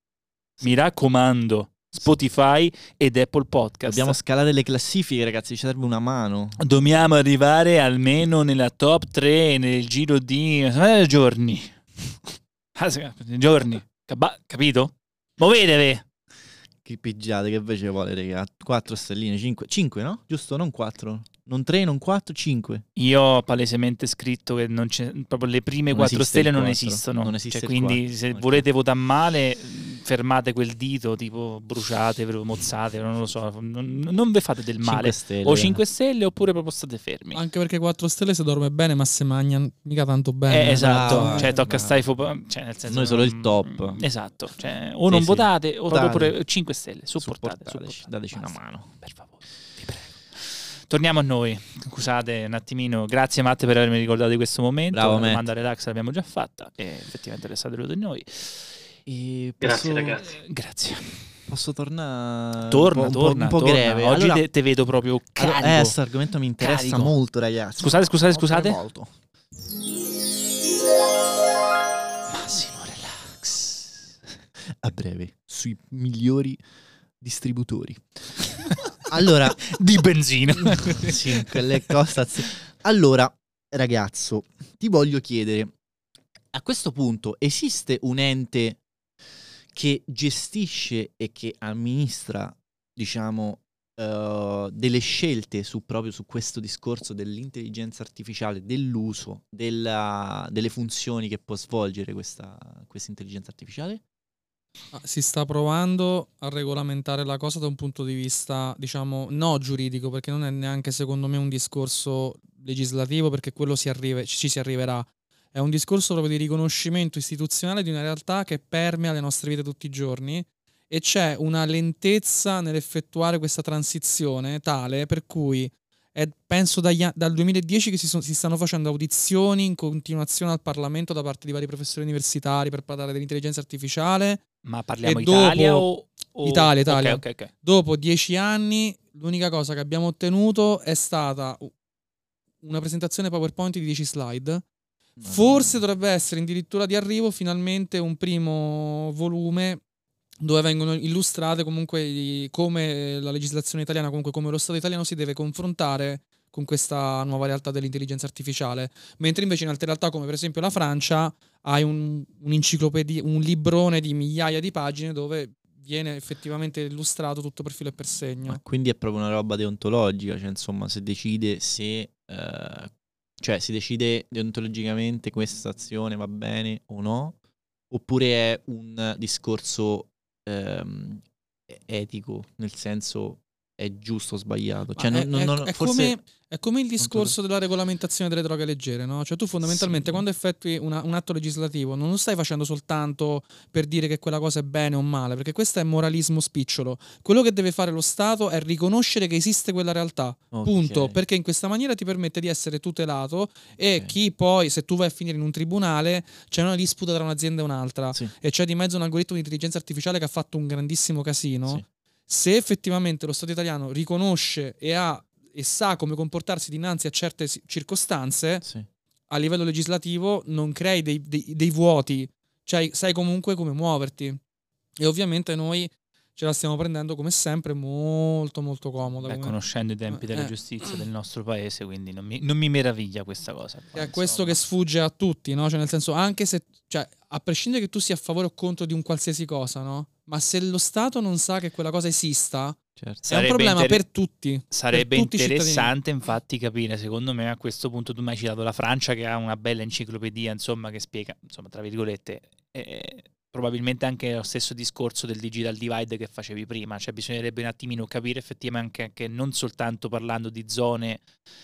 Mi raccomando. Spotify ed Apple Podcast. Dobbiamo scalare le classifiche, ragazzi, ci serve una mano. Dobbiamo arrivare almeno nella top tre nel giro di eh, giorni. Giorni, capito? Muovetevi! Che pigiate, che invece vuole, raga? quattro stelline, cinque, cinque, no? Giusto, non quattro. non tre, non quattro, cinque. Io ho palesemente scritto che non c'è, proprio le prime quattro stelle non esistono. Non esiste, cioè, quindi quattro, se okay. volete votare male, fermate quel dito, tipo bruciate, mozzate, non lo so, non, non vi fate del male. Cinque o cinque stelle oppure proprio state fermi. Anche perché quattro stelle se dorme bene, ma se magna mica tanto bene. Eh, esatto, ah, cioè tocca stai fo- cioè, nel senso, noi solo il top. Esatto, cioè, o sì, non sì. votate o proprio cinque stelle, supportate, supportateci, supportate. Dateci una mano, per favore. Vi prego. Torniamo a noi, scusate un attimino, grazie Matte per avermi ricordato di questo momento. Bravo, la domanda relax l'abbiamo già fatta e effettivamente Alessandro è venuto di noi. E posso... Grazie ragazzi. Grazie. Posso tornare? Torna, un po', torna, un po', un po' torna. greve. Oggi allora... te, te vedo proprio carico. Eh, questo argomento mi interessa carico. molto ragazzi. Scusate, scusate, scusate. Molto. Massimo relax. A breve, sui migliori distributori. Allora, di benzina. Sì, quelle cose. Allora, ragazzo, ti voglio chiedere, a questo punto esiste un ente che gestisce e che amministra, diciamo, uh, delle scelte su proprio su questo discorso dell'intelligenza artificiale, dell'uso, della, delle funzioni che può svolgere questa, questa intelligenza artificiale? Si sta provando a regolamentare la cosa da un punto di vista, diciamo, no giuridico, perché non è neanche secondo me un discorso legislativo, perché quello si arriva, ci si arriverà. È un discorso proprio di riconoscimento istituzionale di una realtà che permea le nostre vite tutti i giorni, e c'è una lentezza nell'effettuare questa transizione tale per cui è, penso dagli, dal duemiladieci che si, so, si stanno facendo audizioni in continuazione al Parlamento da parte di vari professori universitari per parlare dell'intelligenza artificiale. Ma parliamo e Italia dopo, o, o... Italia, Italia. Okay, okay, okay. Dopo dieci anni l'unica cosa che abbiamo ottenuto è stata una presentazione PowerPoint di dieci slide. No. Forse dovrebbe essere addirittura di arrivo finalmente un primo volume dove vengono illustrate comunque come la legislazione italiana, comunque come lo Stato italiano si deve confrontare con questa nuova realtà dell'intelligenza artificiale, mentre invece in altre realtà come per esempio la Francia hai un, un'enciclopedia, un librone di migliaia di pagine dove viene effettivamente illustrato tutto per filo e per segno. Ma quindi è proprio una roba deontologica, cioè insomma se decide se eh, cioè si decide deontologicamente questa azione va bene o no, oppure è un discorso ehm, etico, nel senso è giusto o sbagliato, cioè, non, è, non, non, è, forse... come, è come il discorso della regolamentazione delle droghe leggere, no? Cioè tu fondamentalmente sì. quando effettui una, un atto legislativo non lo stai facendo soltanto per dire che quella cosa è bene o male, perché questo è moralismo spicciolo. Quello che deve fare lo Stato è riconoscere che esiste quella realtà, okay. punto, perché in questa maniera ti permette di essere tutelato e okay. chi poi, se tu vai a finire in un tribunale, c'è una disputa tra un'azienda e un'altra sì. e c'è di mezzo un algoritmo di intelligenza artificiale che ha fatto un grandissimo casino sì. Se effettivamente lo Stato italiano riconosce e, ha, e sa come comportarsi dinanzi a certe circostanze, sì. a livello legislativo non crei dei, dei, dei vuoti, cioè sai comunque come muoverti. E ovviamente noi ce la stiamo prendendo come sempre molto molto comoda. Beh, come... conoscendo i tempi della eh. giustizia del nostro paese, quindi non mi, non mi meraviglia questa cosa. È insomma. Questo che sfugge a tutti, no? Cioè nel senso, anche se... Cioè, a prescindere che tu sia a favore o contro di un qualsiasi cosa, no? Ma se lo Stato non sa che quella cosa esista, certo. è un problema inter- per tutti. Sarebbe per tutti interessante infatti capire, secondo me a questo punto tu mi hai citato la Francia che ha una bella enciclopedia, insomma, che spiega, insomma, tra virgolette, eh, probabilmente anche lo stesso discorso del digital divide che facevi prima, cioè bisognerebbe un attimino capire effettivamente anche, anche non soltanto parlando di zone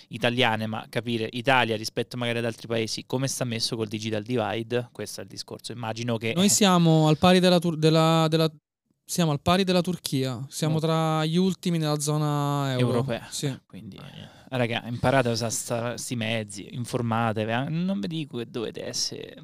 italiane, ma capire Italia rispetto magari ad altri paesi come sta messo col digital divide. Questo è il discorso, immagino che noi siamo al pari della, Tur- della, della siamo al pari della Turchia, siamo oh. tra gli ultimi nella zona euro. europea sì. Quindi eh, raga, imparate a usare questi mezzi, informatevi, eh? Non vi dico che dovete essere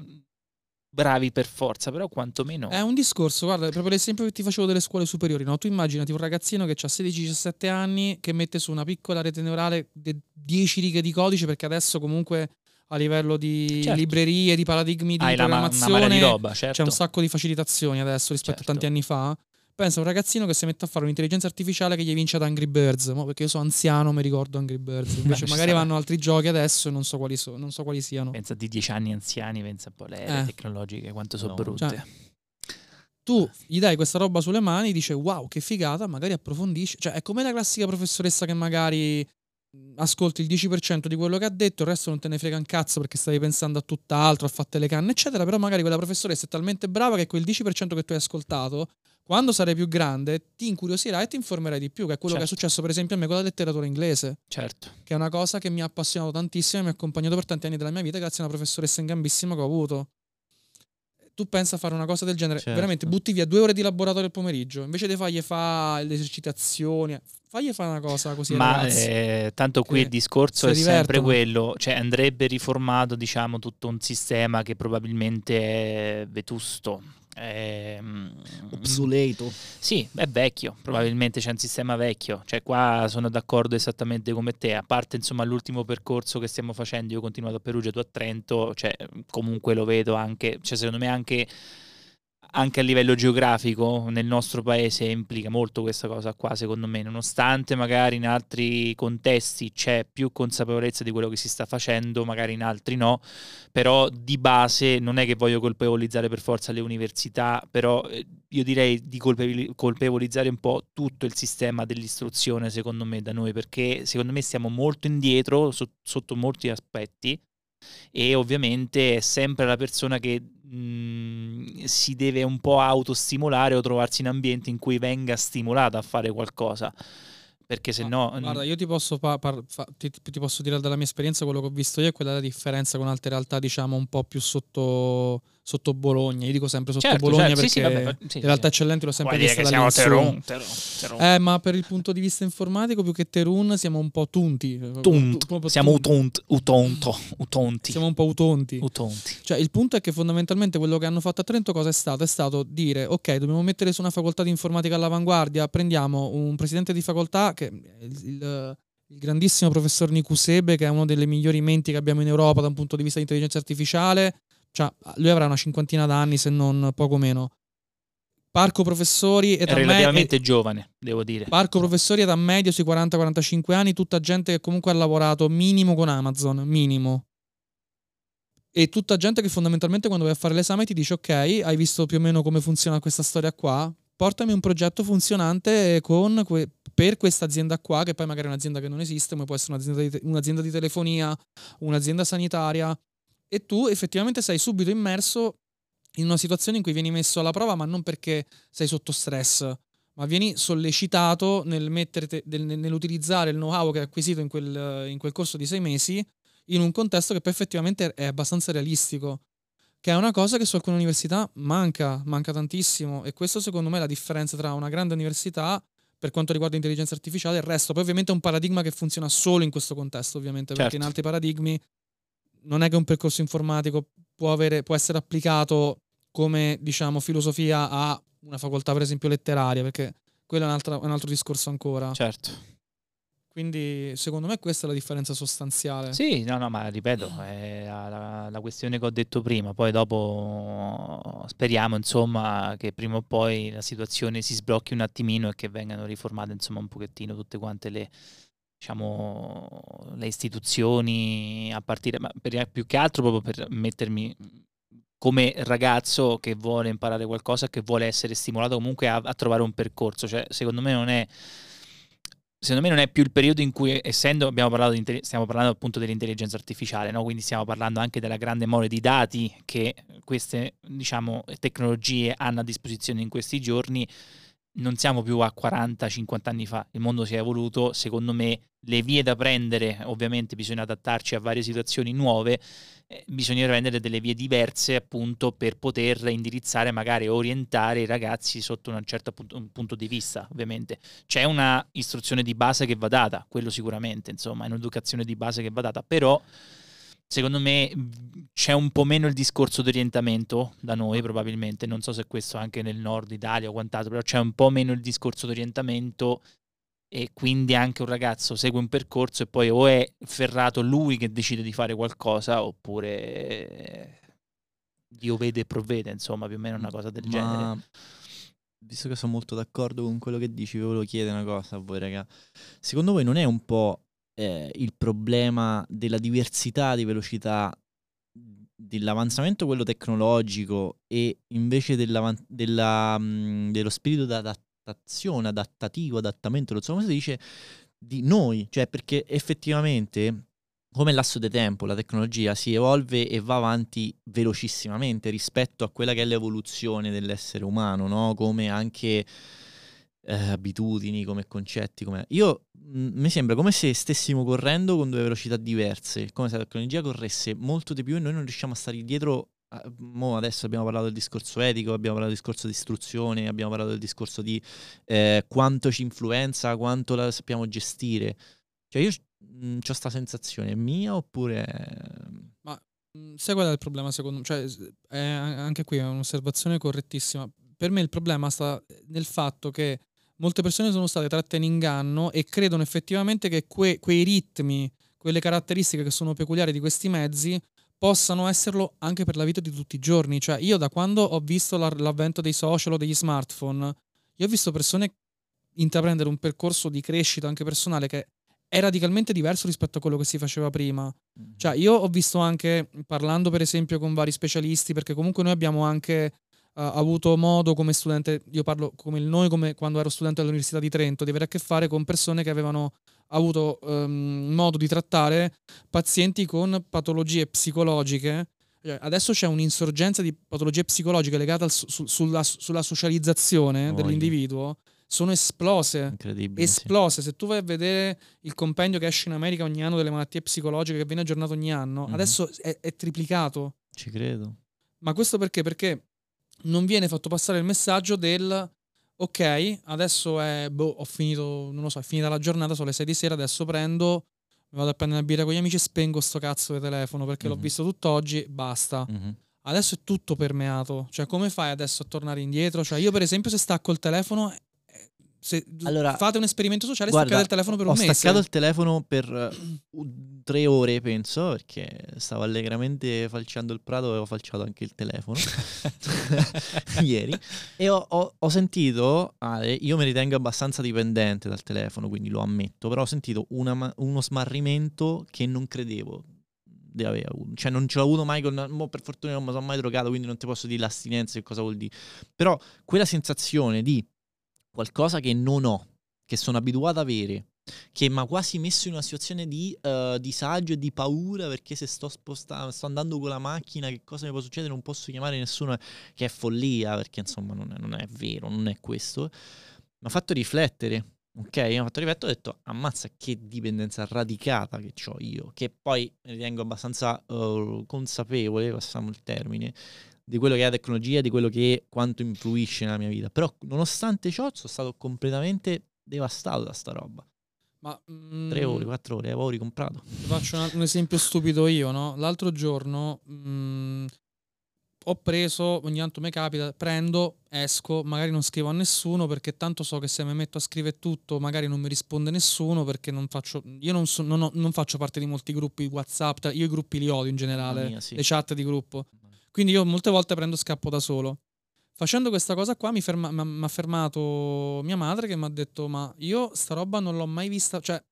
bravi per forza, però quantomeno è un discorso, guarda, proprio l'esempio che ti facevo delle scuole superiori, no? Tu immaginati un ragazzino che ha sedici diciassette anni che mette su una piccola rete neurale dieci righe di codice, perché adesso comunque a livello di certo. librerie, di paradigmi di Hai programmazione ma- di roba, certo. c'è un sacco di facilitazioni adesso rispetto certo. a tanti anni fa. Pensa a un ragazzino che si mette a fare un'intelligenza artificiale che gli vince ad Angry Birds, mo perché io sono anziano, mi ricordo Angry Birds. Invece magari vanno altri giochi adesso e non so quali, so, non so quali siano. Pensa di dieci anni anziani, pensa un po' le eh. tecnologiche, quanto sono no. brutte. Cioè, tu gli dai questa roba sulle mani, dice wow che figata, magari approfondisci. Cioè è come la classica professoressa che magari ascolti il dieci per cento di quello che ha detto, il resto non te ne frega un cazzo perché stavi pensando a tutt'altro, a fatte le canne eccetera, però magari quella professoressa è talmente brava che quel dieci per cento che tu hai ascoltato, quando sarai più grande, ti incuriosirai e ti informerai di più, che è quello certo. che è successo per esempio a me con la letteratura inglese, certo. che è una cosa che mi ha appassionato tantissimo e mi ha accompagnato per tanti anni della mia vita grazie a una professoressa in gambissima che ho avuto. Tu pensa a fare una cosa del genere, certo. veramente butti via due ore di laboratorio al pomeriggio, invece di fargli fare le esercitazioni, fagli fare una cosa così. Ma eh, tanto qui il discorso è sempre quello, cioè andrebbe riformato diciamo tutto un sistema che probabilmente è vetusto, è obsoleto. Sì, è vecchio, probabilmente c'è un sistema vecchio, cioè qua sono d'accordo esattamente come te, a parte insomma l'ultimo percorso che stiamo facendo, io ho continuato a Perugia, tu a Trento, cioè comunque lo vedo anche, cioè secondo me anche anche a livello geografico nel nostro paese implica molto questa cosa qua, secondo me, nonostante magari in altri contesti c'è più consapevolezza di quello che si sta facendo, magari in altri no, però di base non è che voglio colpevolizzare per forza le università, però io direi di colpevolizzare un po' tutto il sistema dell'istruzione secondo me da noi, perché secondo me stiamo molto indietro sotto molti aspetti e ovviamente è sempre la persona che mh, si deve un po' autostimolare o trovarsi in ambienti in cui venga stimolata a fare qualcosa, perché se no... Ah, guarda, io ti posso, pa- par- fa- ti, ti posso dire dalla mia esperienza, quello che ho visto io è quella della differenza con altre realtà diciamo un po' più sotto, sotto Bologna, io dico sempre sotto certo, Bologna certo, perché sì, sì, vabbè, sì, in realtà sì. eccellenti l'ho sempre vista da Terun, Terun, Terun. Eh, ma per il punto di vista informatico più che Terun siamo un po' tunti Tunt, tu, siamo utont, utonto, utonti siamo un po' utonti. utonti Cioè il punto è che fondamentalmente quello che hanno fatto a Trento cosa è stato? È stato dire ok, dobbiamo mettere su una facoltà di informatica all'avanguardia, prendiamo un presidente di facoltà che il, il, il grandissimo professor Nicusebe, che è uno delle migliori menti che abbiamo in Europa da un punto di vista di intelligenza artificiale, cioè lui avrà una cinquantina d'anni se non poco meno, parco professori età è relativamente me- giovane devo dire, parco professori età medio sui quaranta quarantacinque anni, tutta gente che comunque ha lavorato minimo con Amazon, minimo, e tutta gente che fondamentalmente quando vai a fare l'esame ti dice ok, hai visto più o meno come funziona questa storia qua, portami un progetto funzionante con que- per questa azienda qua, che poi magari è un'azienda che non esiste, ma può essere un'azienda di, te- un'azienda di telefonia, un'azienda sanitaria, e tu effettivamente sei subito immerso in una situazione in cui vieni messo alla prova, ma non perché sei sotto stress, ma vieni sollecitato nel metterti, nell'utilizzare il know-how che hai acquisito in quel, in quel corso di sei mesi in un contesto che poi effettivamente è abbastanza realistico, che è una cosa che su alcune università manca, manca tantissimo, e questo secondo me è la differenza tra una grande università per quanto riguarda l'intelligenza artificiale e il resto. Poi ovviamente è un paradigma che funziona solo in questo contesto, ovviamente, certo. perché in altri paradigmi non è che un percorso informatico può, avere, può essere applicato come diciamo filosofia a una facoltà per esempio letteraria, perché quello è un altro, un altro discorso ancora. Certo. Quindi secondo me questa è la differenza sostanziale. Sì, no, no, ma ripeto, è la, la, la questione che ho detto prima, poi dopo speriamo insomma che prima o poi la situazione si sblocchi un attimino e che vengano riformate insomma un pochettino tutte quante le, diciamo, le istituzioni, a partire, ma per, più che altro proprio per mettermi come ragazzo che vuole imparare qualcosa, che vuole essere stimolato comunque a, a trovare un percorso, cioè secondo me non è Secondo me non è più il periodo in cui, essendo, abbiamo parlato di, stiamo parlando appunto dell'intelligenza artificiale, no? Quindi stiamo parlando anche della grande mole di dati che queste, diciamo, tecnologie hanno a disposizione in questi giorni. Non siamo più a quaranta cinquanta anni fa, il mondo si è evoluto, secondo me le vie da prendere, ovviamente bisogna adattarci a varie situazioni nuove, eh, bisogna prendere delle vie diverse appunto per poter indirizzare, magari orientare i ragazzi sotto un certo punto, un punto di vista. Ovviamente c'è una istruzione di base che va data, quello sicuramente, insomma è un'educazione di base che va data, però secondo me c'è un po' meno il discorso di orientamento da noi probabilmente, non so se questo anche nel nord Italia o quant'altro, però c'è un po' meno il discorso di orientamento e quindi anche un ragazzo segue un percorso e poi o è ferrato lui che decide di fare qualcosa oppure Dio vede e provvede, insomma più o meno una cosa del Ma, genere. Visto che sono molto d'accordo con quello che dici, ve lo chiedo una cosa a voi raga, secondo voi non è un po' Eh, il problema della diversità di velocità dell'avanzamento quello tecnologico e invece della, mh, dello spirito di adattazione, adattativo, adattamento, non so come si dice, di noi, cioè perché effettivamente come lasso di tempo la tecnologia si evolve e va avanti velocissimamente rispetto a quella che è l'evoluzione dell'essere umano, no? Come anche eh, abitudini, come concetti, come... Io, mh, mi sembra come se stessimo correndo con due velocità diverse, come se la tecnologia corresse molto di più e noi non riusciamo a stare dietro. Mo adesso abbiamo parlato del discorso etico, abbiamo parlato del discorso di istruzione, abbiamo parlato del discorso di eh, quanto ci influenza, quanto la sappiamo gestire. Cioè io mh, c'ho sta sensazione mia oppure... Ma sai qual è il problema secondo me? Cioè, è, anche qui è un'osservazione correttissima. Per me il problema sta nel fatto che molte persone sono state tratte in inganno e credono effettivamente che que- quei ritmi, quelle caratteristiche che sono peculiari di questi mezzi possano esserlo anche per la vita di tutti i giorni. Cioè io da quando ho visto l'avvento dei social o degli smartphone, io ho visto persone intraprendere un percorso di crescita anche personale che è radicalmente diverso rispetto a quello che si faceva prima. Cioè io ho visto anche, parlando per esempio con vari specialisti, perché comunque noi abbiamo anche uh, avuto modo come studente, io parlo come il noi, come quando ero studente all'Università di Trento, di avere a che fare con persone che avevano avuto um, modo di trattare pazienti con patologie psicologiche. Adesso c'è un'insorgenza di patologie psicologiche legate al, su, sulla, sulla socializzazione oh, dell'individuo. Sono esplose. Incredibile, esplose. Sì. Se tu vai a vedere il compendio che esce in America ogni anno delle malattie psicologiche, che viene aggiornato ogni anno, mm-hmm. adesso è, è triplicato. Ci credo. Ma questo perché? Perché non viene fatto passare il messaggio del... ok, adesso è, boh, ho finito, non lo so, è finita la giornata, sono le sei di sera, adesso prendo, mi vado a prendere una birra con gli amici e spengo sto cazzo di telefono perché mm-hmm. l'ho visto tutt'oggi, basta. Mm-hmm. Adesso è tutto permeato, cioè come fai adesso a tornare indietro? Cioè io per esempio se stacco il telefono, se allora, fate un esperimento sociale, guarda, staccate il telefono per un mese. Ho staccato il telefono per uh, tre ore penso, perché stavo allegramente falciando il prato, avevo falciato anche il telefono ieri, e ho, ho, ho sentito, ah, io mi ritengo abbastanza dipendente dal telefono, quindi lo ammetto, però ho sentito una, uno smarrimento che non credevo di avere avuto. Cioè non ce l'ho avuto mai con, mo per fortuna non mi sono mai drogato, quindi non ti posso dire l'astinenza e cosa vuol dire, però quella sensazione di qualcosa che non ho, che sono abituato ad avere, che mi ha quasi messo in una situazione di uh, disagio e di paura, perché se sto spostando, sto andando con la macchina, che cosa mi può succedere? Non posso chiamare nessuno, che è follia, perché insomma non è, non è vero, non è questo. Mi ha fatto riflettere, ok? Mi ha fatto riflettere, ho detto, ammazza che dipendenza radicata che ho io, che poi ritengo abbastanza uh, consapevole, passiamo il termine, di quello che è la tecnologia, di quello che è, quanto influisce nella mia vita. Però nonostante ciò sono stato completamente devastato da sta roba. Ma mm, tre ore, quattro ore, avevo ricomprato. Faccio un, un esempio stupido io, no? L'altro giorno mm, ho preso, ogni tanto mi capita, prendo, esco, magari non scrivo a nessuno perché tanto so che se mi metto a scrivere tutto magari non mi risponde nessuno, perché non faccio, io non, so, non, ho, non faccio parte di molti gruppi WhatsApp, io i gruppi li odio in generale, mia, sì. Le chat di gruppo. Quindi io molte volte prendo scappo da solo. Facendo questa cosa qua mi ferma, m'ha fermato mia madre che mi ha detto ma io sta roba non l'ho mai vista, cioè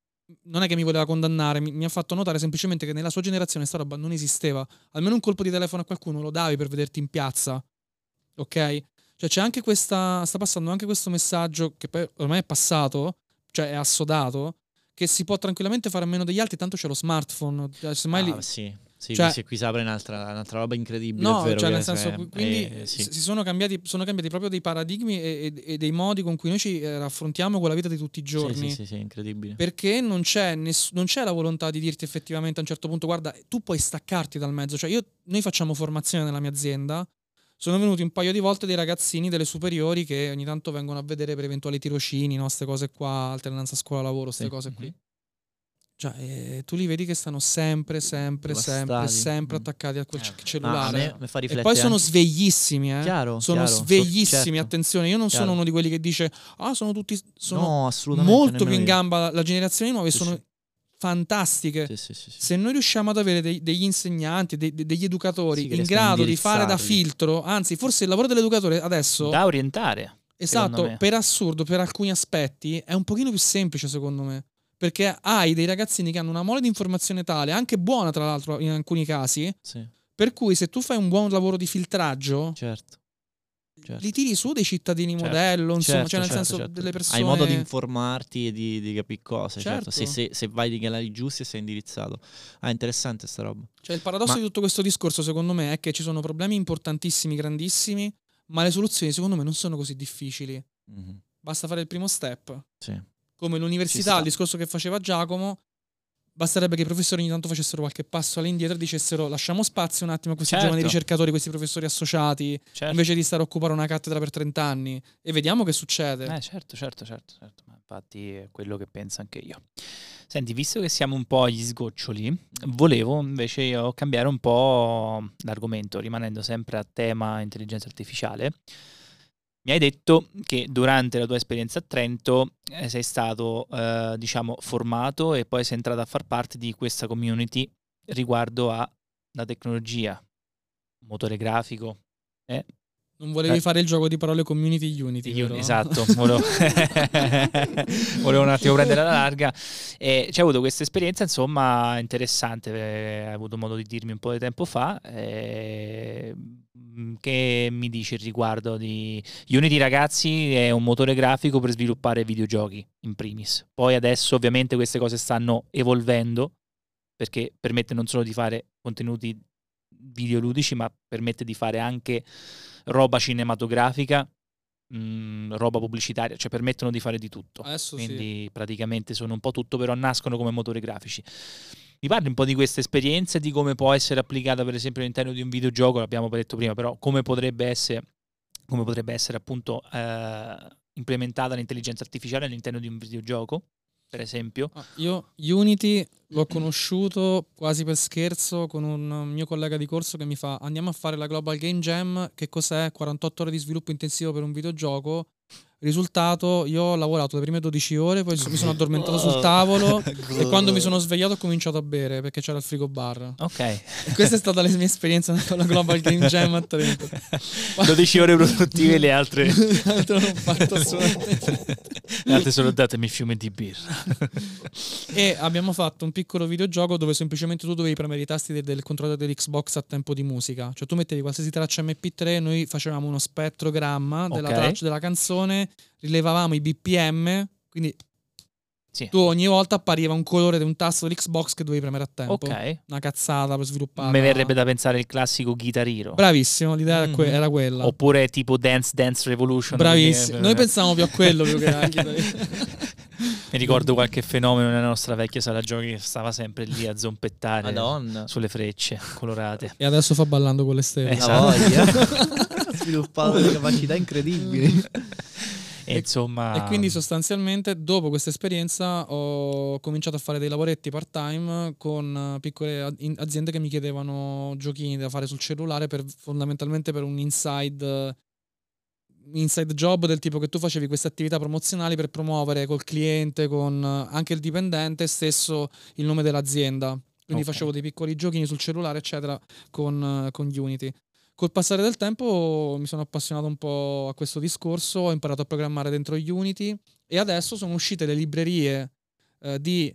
non è che mi voleva condannare, mi, mi ha fatto notare semplicemente che nella sua generazione sta roba non esisteva. Almeno un colpo di telefono a qualcuno lo davi per vederti in piazza, ok? Cioè c'è anche questa, sta passando anche questo messaggio che poi ormai è passato, cioè è assodato, che si può tranquillamente fare a meno degli altri, tanto c'è lo smartphone. Semmai ah, li... sì. Sì, cioè, qui, qui si apre un'altra, un'altra roba incredibile. No, vero, cioè nel senso, è, quindi eh, sì. si sono cambiati, sono cambiati proprio dei paradigmi e, e, e dei modi con cui noi ci raffrontiamo con la vita di tutti i giorni. Sì, sì, sì, sì, incredibile. Perché non c'è, ness- non c'è la volontà di dirti effettivamente a un certo punto, guarda, tu puoi staccarti dal mezzo. Cioè io, noi facciamo formazione nella mia azienda, sono venuti un paio di volte dei ragazzini delle superiori che ogni tanto vengono a vedere per eventuali tirocini, no? Ste cose qua, alternanza scuola-lavoro, ste sì. cose qui. Mm-hmm. Cioè, eh, tu li vedi che stanno sempre, sempre, sempre, sempre attaccati a quel eh. cellulare. No, a me, mi fa riflettere e poi sono anche... sveglissimi, eh. Chiaro, sono chiaro, sveglissimi, so, certo. Attenzione, io non chiaro. sono uno di quelli che dice ah, sono tutti sono no, molto più in gamba la, la generazione nuova, sì, sono sì. fantastiche. Sì, sì, sì, sì. Se noi riusciamo ad avere dei, degli insegnanti, dei, degli educatori sì, in grado di fare da filtro, anzi, forse il lavoro dell'educatore adesso da orientare. Esatto, per assurdo, per alcuni aspetti è un pochino più semplice, secondo me. Perché hai dei ragazzini che hanno una mole di informazione tale, anche buona tra l'altro in alcuni casi, sì. per cui se tu fai un buon lavoro di filtraggio, certo. certo. li tiri su dei cittadini certo. modello, insomma, certo, cioè nel certo, senso certo. delle persone... Hai modo di informarti e di, di capire cose, certo. certo. Se, se, se vai di canali giusti e sei indirizzato. Ah, interessante sta roba. Cioè il paradosso ma... di tutto questo discorso, secondo me, è che ci sono problemi importantissimi, grandissimi, ma le soluzioni, secondo me, non sono così difficili. Mm-hmm. Basta fare il primo step. Sì. Come l'università, il discorso che faceva Giacomo, basterebbe che i professori ogni tanto facessero qualche passo all'indietro e dicessero lasciamo spazio un attimo a questi certo. giovani ricercatori, questi professori associati, certo. invece di stare a occupare una cattedra per trent'anni, e vediamo che succede. Eh, certo, certo, certo, certo. Ma infatti è quello che penso anche io. Senti, visto che siamo un po' agli sgoccioli, volevo invece io cambiare un po' l'argomento, rimanendo sempre a tema intelligenza artificiale. Mi hai detto che durante la tua esperienza a Trento eh, sei stato, eh, diciamo, formato e poi sei entrato a far parte di questa community riguardo alla tecnologia, motore grafico. Eh? Non volevi eh. fare il gioco di parole community Unity. Uni, esatto, volevo, volevo un attimo prendere alla larga. Eh, c'è avuto questa esperienza, insomma, interessante, eh, hai avuto modo di dirmi un po' di tempo fa. Eh, Che mi dici riguardo di Unity, ragazzi? È un motore grafico per sviluppare videogiochi in primis. Poi adesso ovviamente queste cose stanno evolvendo, perché permette non solo di fare contenuti videoludici, ma permette di fare anche roba cinematografica, mh, roba pubblicitaria, cioè permettono di fare di tutto. Adesso Quindi sì. praticamente sono un po' tutto, però nascono come motori grafici. Mi parli un po' di questa esperienza, di come può essere applicata per esempio all'interno di un videogioco, l'abbiamo detto prima, però come potrebbe essere, come potrebbe essere appunto eh, implementata l'intelligenza artificiale all'interno di un videogioco, per esempio? Ah, io Unity l'ho conosciuto quasi per scherzo con un mio collega di corso che mi fa andiamo a fare la Global Game Jam, che cos'è? quarantotto ore di sviluppo intensivo per un videogioco. Risultato, io ho lavorato le prime dodici ore, poi mi sono addormentato sul tavolo e quando mi sono svegliato ho cominciato a bere perché c'era il frigo bar. Ok. E questa è stata la mia esperienza con la Global Game Jam a Trento. dodici ore produttive, le altre... altre non ho fatto assolutamente. Le altre sono datemi fiume di birra. E abbiamo fatto un piccolo videogioco dove semplicemente tu dovevi premere i tasti del, del controller dell'Xbox a tempo di musica. Cioè tu mettevi qualsiasi traccia M P tre, noi facevamo uno spettrogramma della okay. traccia della canzone, rilevavamo i B P M, quindi sì. tu ogni volta appariva un colore di un tasto dell'Xbox che dovevi premere a tempo. Okay. Una cazzata per sviluppare. Mi verrebbe da pensare il classico Guitar Hero. Bravissimo, l'idea mm-hmm. era quella. Oppure tipo Dance Dance Revolution. Bravissimo, perché... noi pensavamo più a quello più che a Guitar Hero. Mi ricordo qualche fenomeno nella nostra vecchia sala giochi che stava sempre lì a zompettare Madonna. Sulle frecce colorate. E adesso fa ballando con le stelle. Esatto. Ha sviluppato delle capacità incredibili. E, insomma... e quindi sostanzialmente dopo questa esperienza ho cominciato a fare dei lavoretti part time con piccole aziende che mi chiedevano giochini da fare sul cellulare per, fondamentalmente per un inside inside job del tipo che tu facevi queste attività promozionali per promuovere col cliente, con anche il dipendente stesso, il nome dell'azienda. Quindi okay. facevo dei piccoli giochini sul cellulare eccetera con, con Unity. Col passare del tempo mi sono appassionato un po' a questo discorso, ho imparato a programmare dentro Unity e adesso sono uscite le librerie eh, di,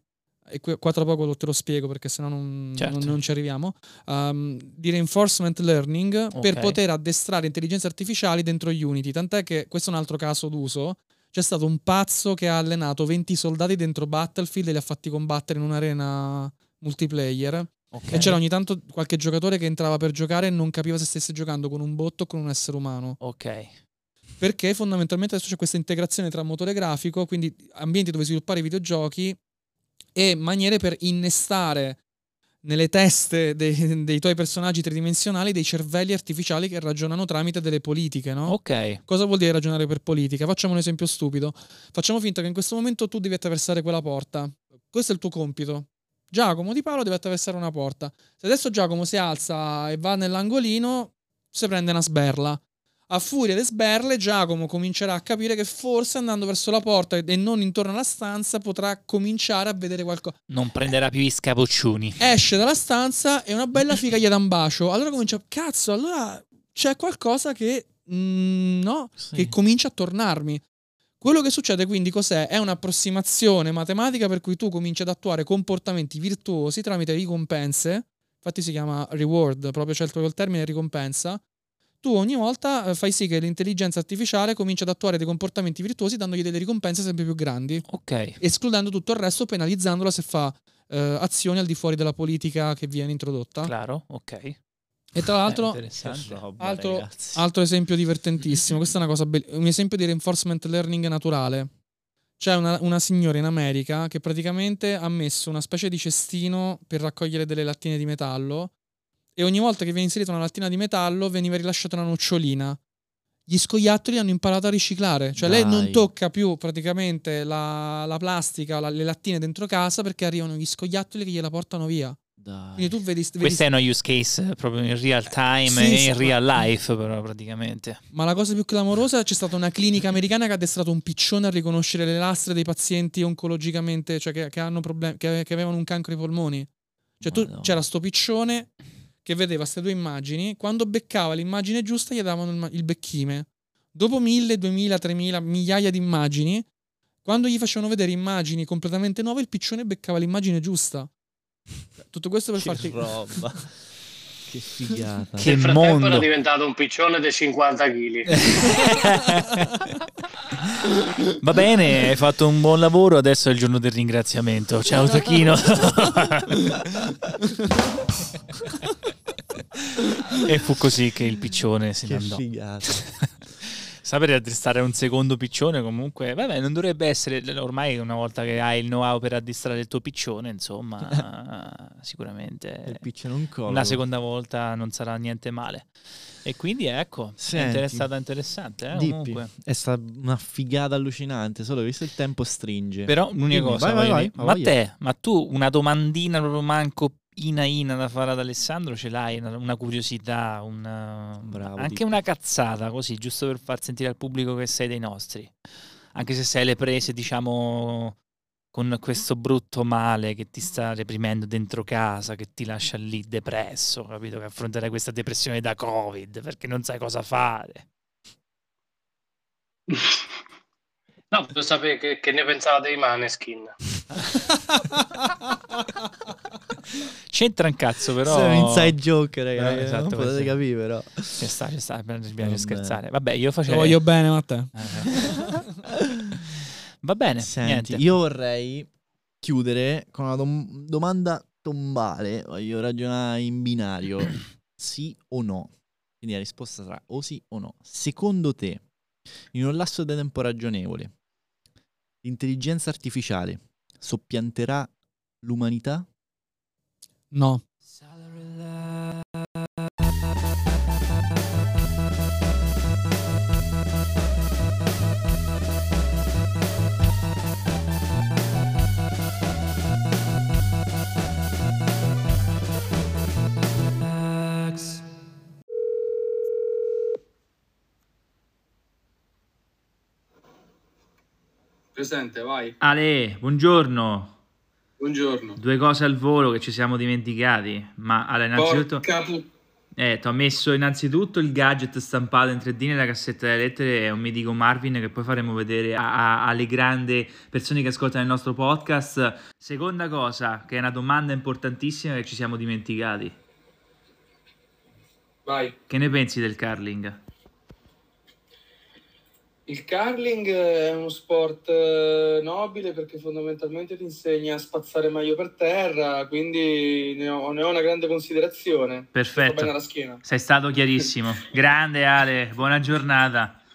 e qua tra poco te lo spiego perché sennò non, certo. non, non ci arriviamo, um, di reinforcement learning okay. per poter addestrare intelligenze artificiali dentro Unity, tant'è che questo è un altro caso d'uso. C'è stato un pazzo che ha allenato venti soldati dentro Battlefield e li ha fatti combattere in un'arena multiplayer. Okay. E c'era ogni tanto qualche giocatore che entrava per giocare e non capiva se stesse giocando con un bot o con un essere umano. Ok. Perché fondamentalmente adesso c'è questa integrazione tra motore grafico, quindi ambienti dove sviluppare videogiochi, e maniere per innestare nelle teste dei, dei tuoi personaggi tridimensionali dei cervelli artificiali che ragionano tramite delle politiche, no? Ok. Cosa vuol dire ragionare per politica? Facciamo un esempio stupido. Facciamo finta che in questo momento tu devi attraversare quella porta. Questo è il tuo compito. Giacomo Di Paolo deve attraversare una porta. Se adesso Giacomo si alza e va nell'angolino, si prende una sberla. A furia di sberle, Giacomo comincerà a capire che forse andando verso la porta e non intorno alla stanza potrà cominciare a vedere qualcosa. Non prenderà più gli scapoccioni. Esce dalla stanza e una bella figa gli dà un bacio. Allora comincia, cazzo, allora c'è qualcosa che, mm, no, sì. che comincia a tornarmi. Quello che succede quindi cos'è? È un'approssimazione matematica per cui tu cominci ad attuare comportamenti virtuosi tramite ricompense, infatti si chiama reward, proprio c'è il termine ricompensa, tu ogni volta fai sì che l'intelligenza artificiale cominci ad attuare dei comportamenti virtuosi, dandogli delle ricompense sempre più grandi, okay, escludendo tutto il resto, penalizzandola se fa eh, azioni al di fuori della politica che viene introdotta. Claro, ok. E tra l'altro, eh, roba, altro, altro esempio divertentissimo, questa è una cosa be- un esempio di reinforcement learning naturale. C'è una, una signora in America che praticamente ha messo una specie di cestino per raccogliere delle lattine di metallo, e ogni volta che viene inserita una lattina di metallo veniva rilasciata una nocciolina. Gli scoiattoli hanno imparato a riciclare, cioè Dai. lei non tocca più praticamente la, la plastica, la, le lattine dentro casa, perché arrivano gli scoiattoli che gliela portano via. Quindi tu vedi, vedi... Questo è uno use case proprio in real time, sì, e in sì, real ma... life però praticamente. Ma la cosa più clamorosa, c'è stata una clinica americana che ha addestrato un piccione a riconoscere le lastre dei pazienti oncologicamente, cioè che, che, hanno problem- che, che avevano un cancro ai polmoni. Cioè tu, c'era sto piccione che vedeva queste due immagini, quando beccava l'immagine giusta gli davano il, ma- il becchime. Dopo mille, duemila, tremila, migliaia di immagini, quando gli facevano vedere immagini completamente nuove, il piccione beccava l'immagine giusta. Tutto questo per che farti roba. Che figata. Che nel frattempo mondo. Era diventato un piccione da cinquanta chili. Va bene, hai fatto un buon lavoro. Adesso è il giorno del ringraziamento. Ciao Tachino. E fu così che il piccione se ne andò. Figata. Sapere addestrare un secondo piccione comunque, vabbè, non dovrebbe essere, ormai una volta che hai il know-how per addestrare il tuo piccione, insomma, sicuramente il picciononcolo una seconda volta non sarà niente male. E quindi ecco, Senti, è stata interessante, eh, Dippi, comunque. È stata una figata allucinante, solo visto il tempo stringe. Però l'unica Dimmi, cosa, vai, vai, vai, ma te, ma tu una domandina proprio manco ina ina da fare ad Alessandro ce l'hai, una curiosità, una... Bravo, anche Dippi. Una cazzata così, giusto per far sentire al pubblico che sei dei nostri, anche se sei le prese, diciamo, con questo brutto male che ti sta reprimendo dentro casa, che ti lascia lì depresso, capito, che affrontare questa depressione da Covid perché non sai cosa fare. No, voglio sapere che, che ne pensava dei Maneskin. C'entra un cazzo, però. Sei un inside joke, ragazzi. No, esatto, non potete capire, però. Ci sta, ci sta. Mi piace oh, scherzare. Beh. Vabbè, io facevo. Lo voglio bene, Matteo. Va bene. Senti, niente. Io vorrei chiudere con una dom- domanda tombale. Voglio ragionare in binario, sì o no. Quindi la risposta sarà o sì o no. Secondo te, in un lasso di tempo ragionevole, l'intelligenza artificiale soppianterà l'umanità? No. Presente, vai. Ale, buongiorno. Buongiorno. Due cose al volo che ci siamo dimenticati. Ma allora, innanzitutto pu- eh, ti ho messo innanzitutto il gadget stampato in tre D nella cassetta delle lettere. È un mitico Marvin che poi faremo vedere a- a- alle grandi persone che ascoltano il nostro podcast. Seconda cosa, che è una domanda importantissima che ci siamo dimenticati. Vai. Che ne pensi del curling? Il curling è uno sport nobile perché fondamentalmente ti insegna a spazzare meglio per terra, quindi ne ho, ne ho una grande considerazione. Perfetto, bene alla schiena. Sei stato chiarissimo. Grande Ale, buona giornata.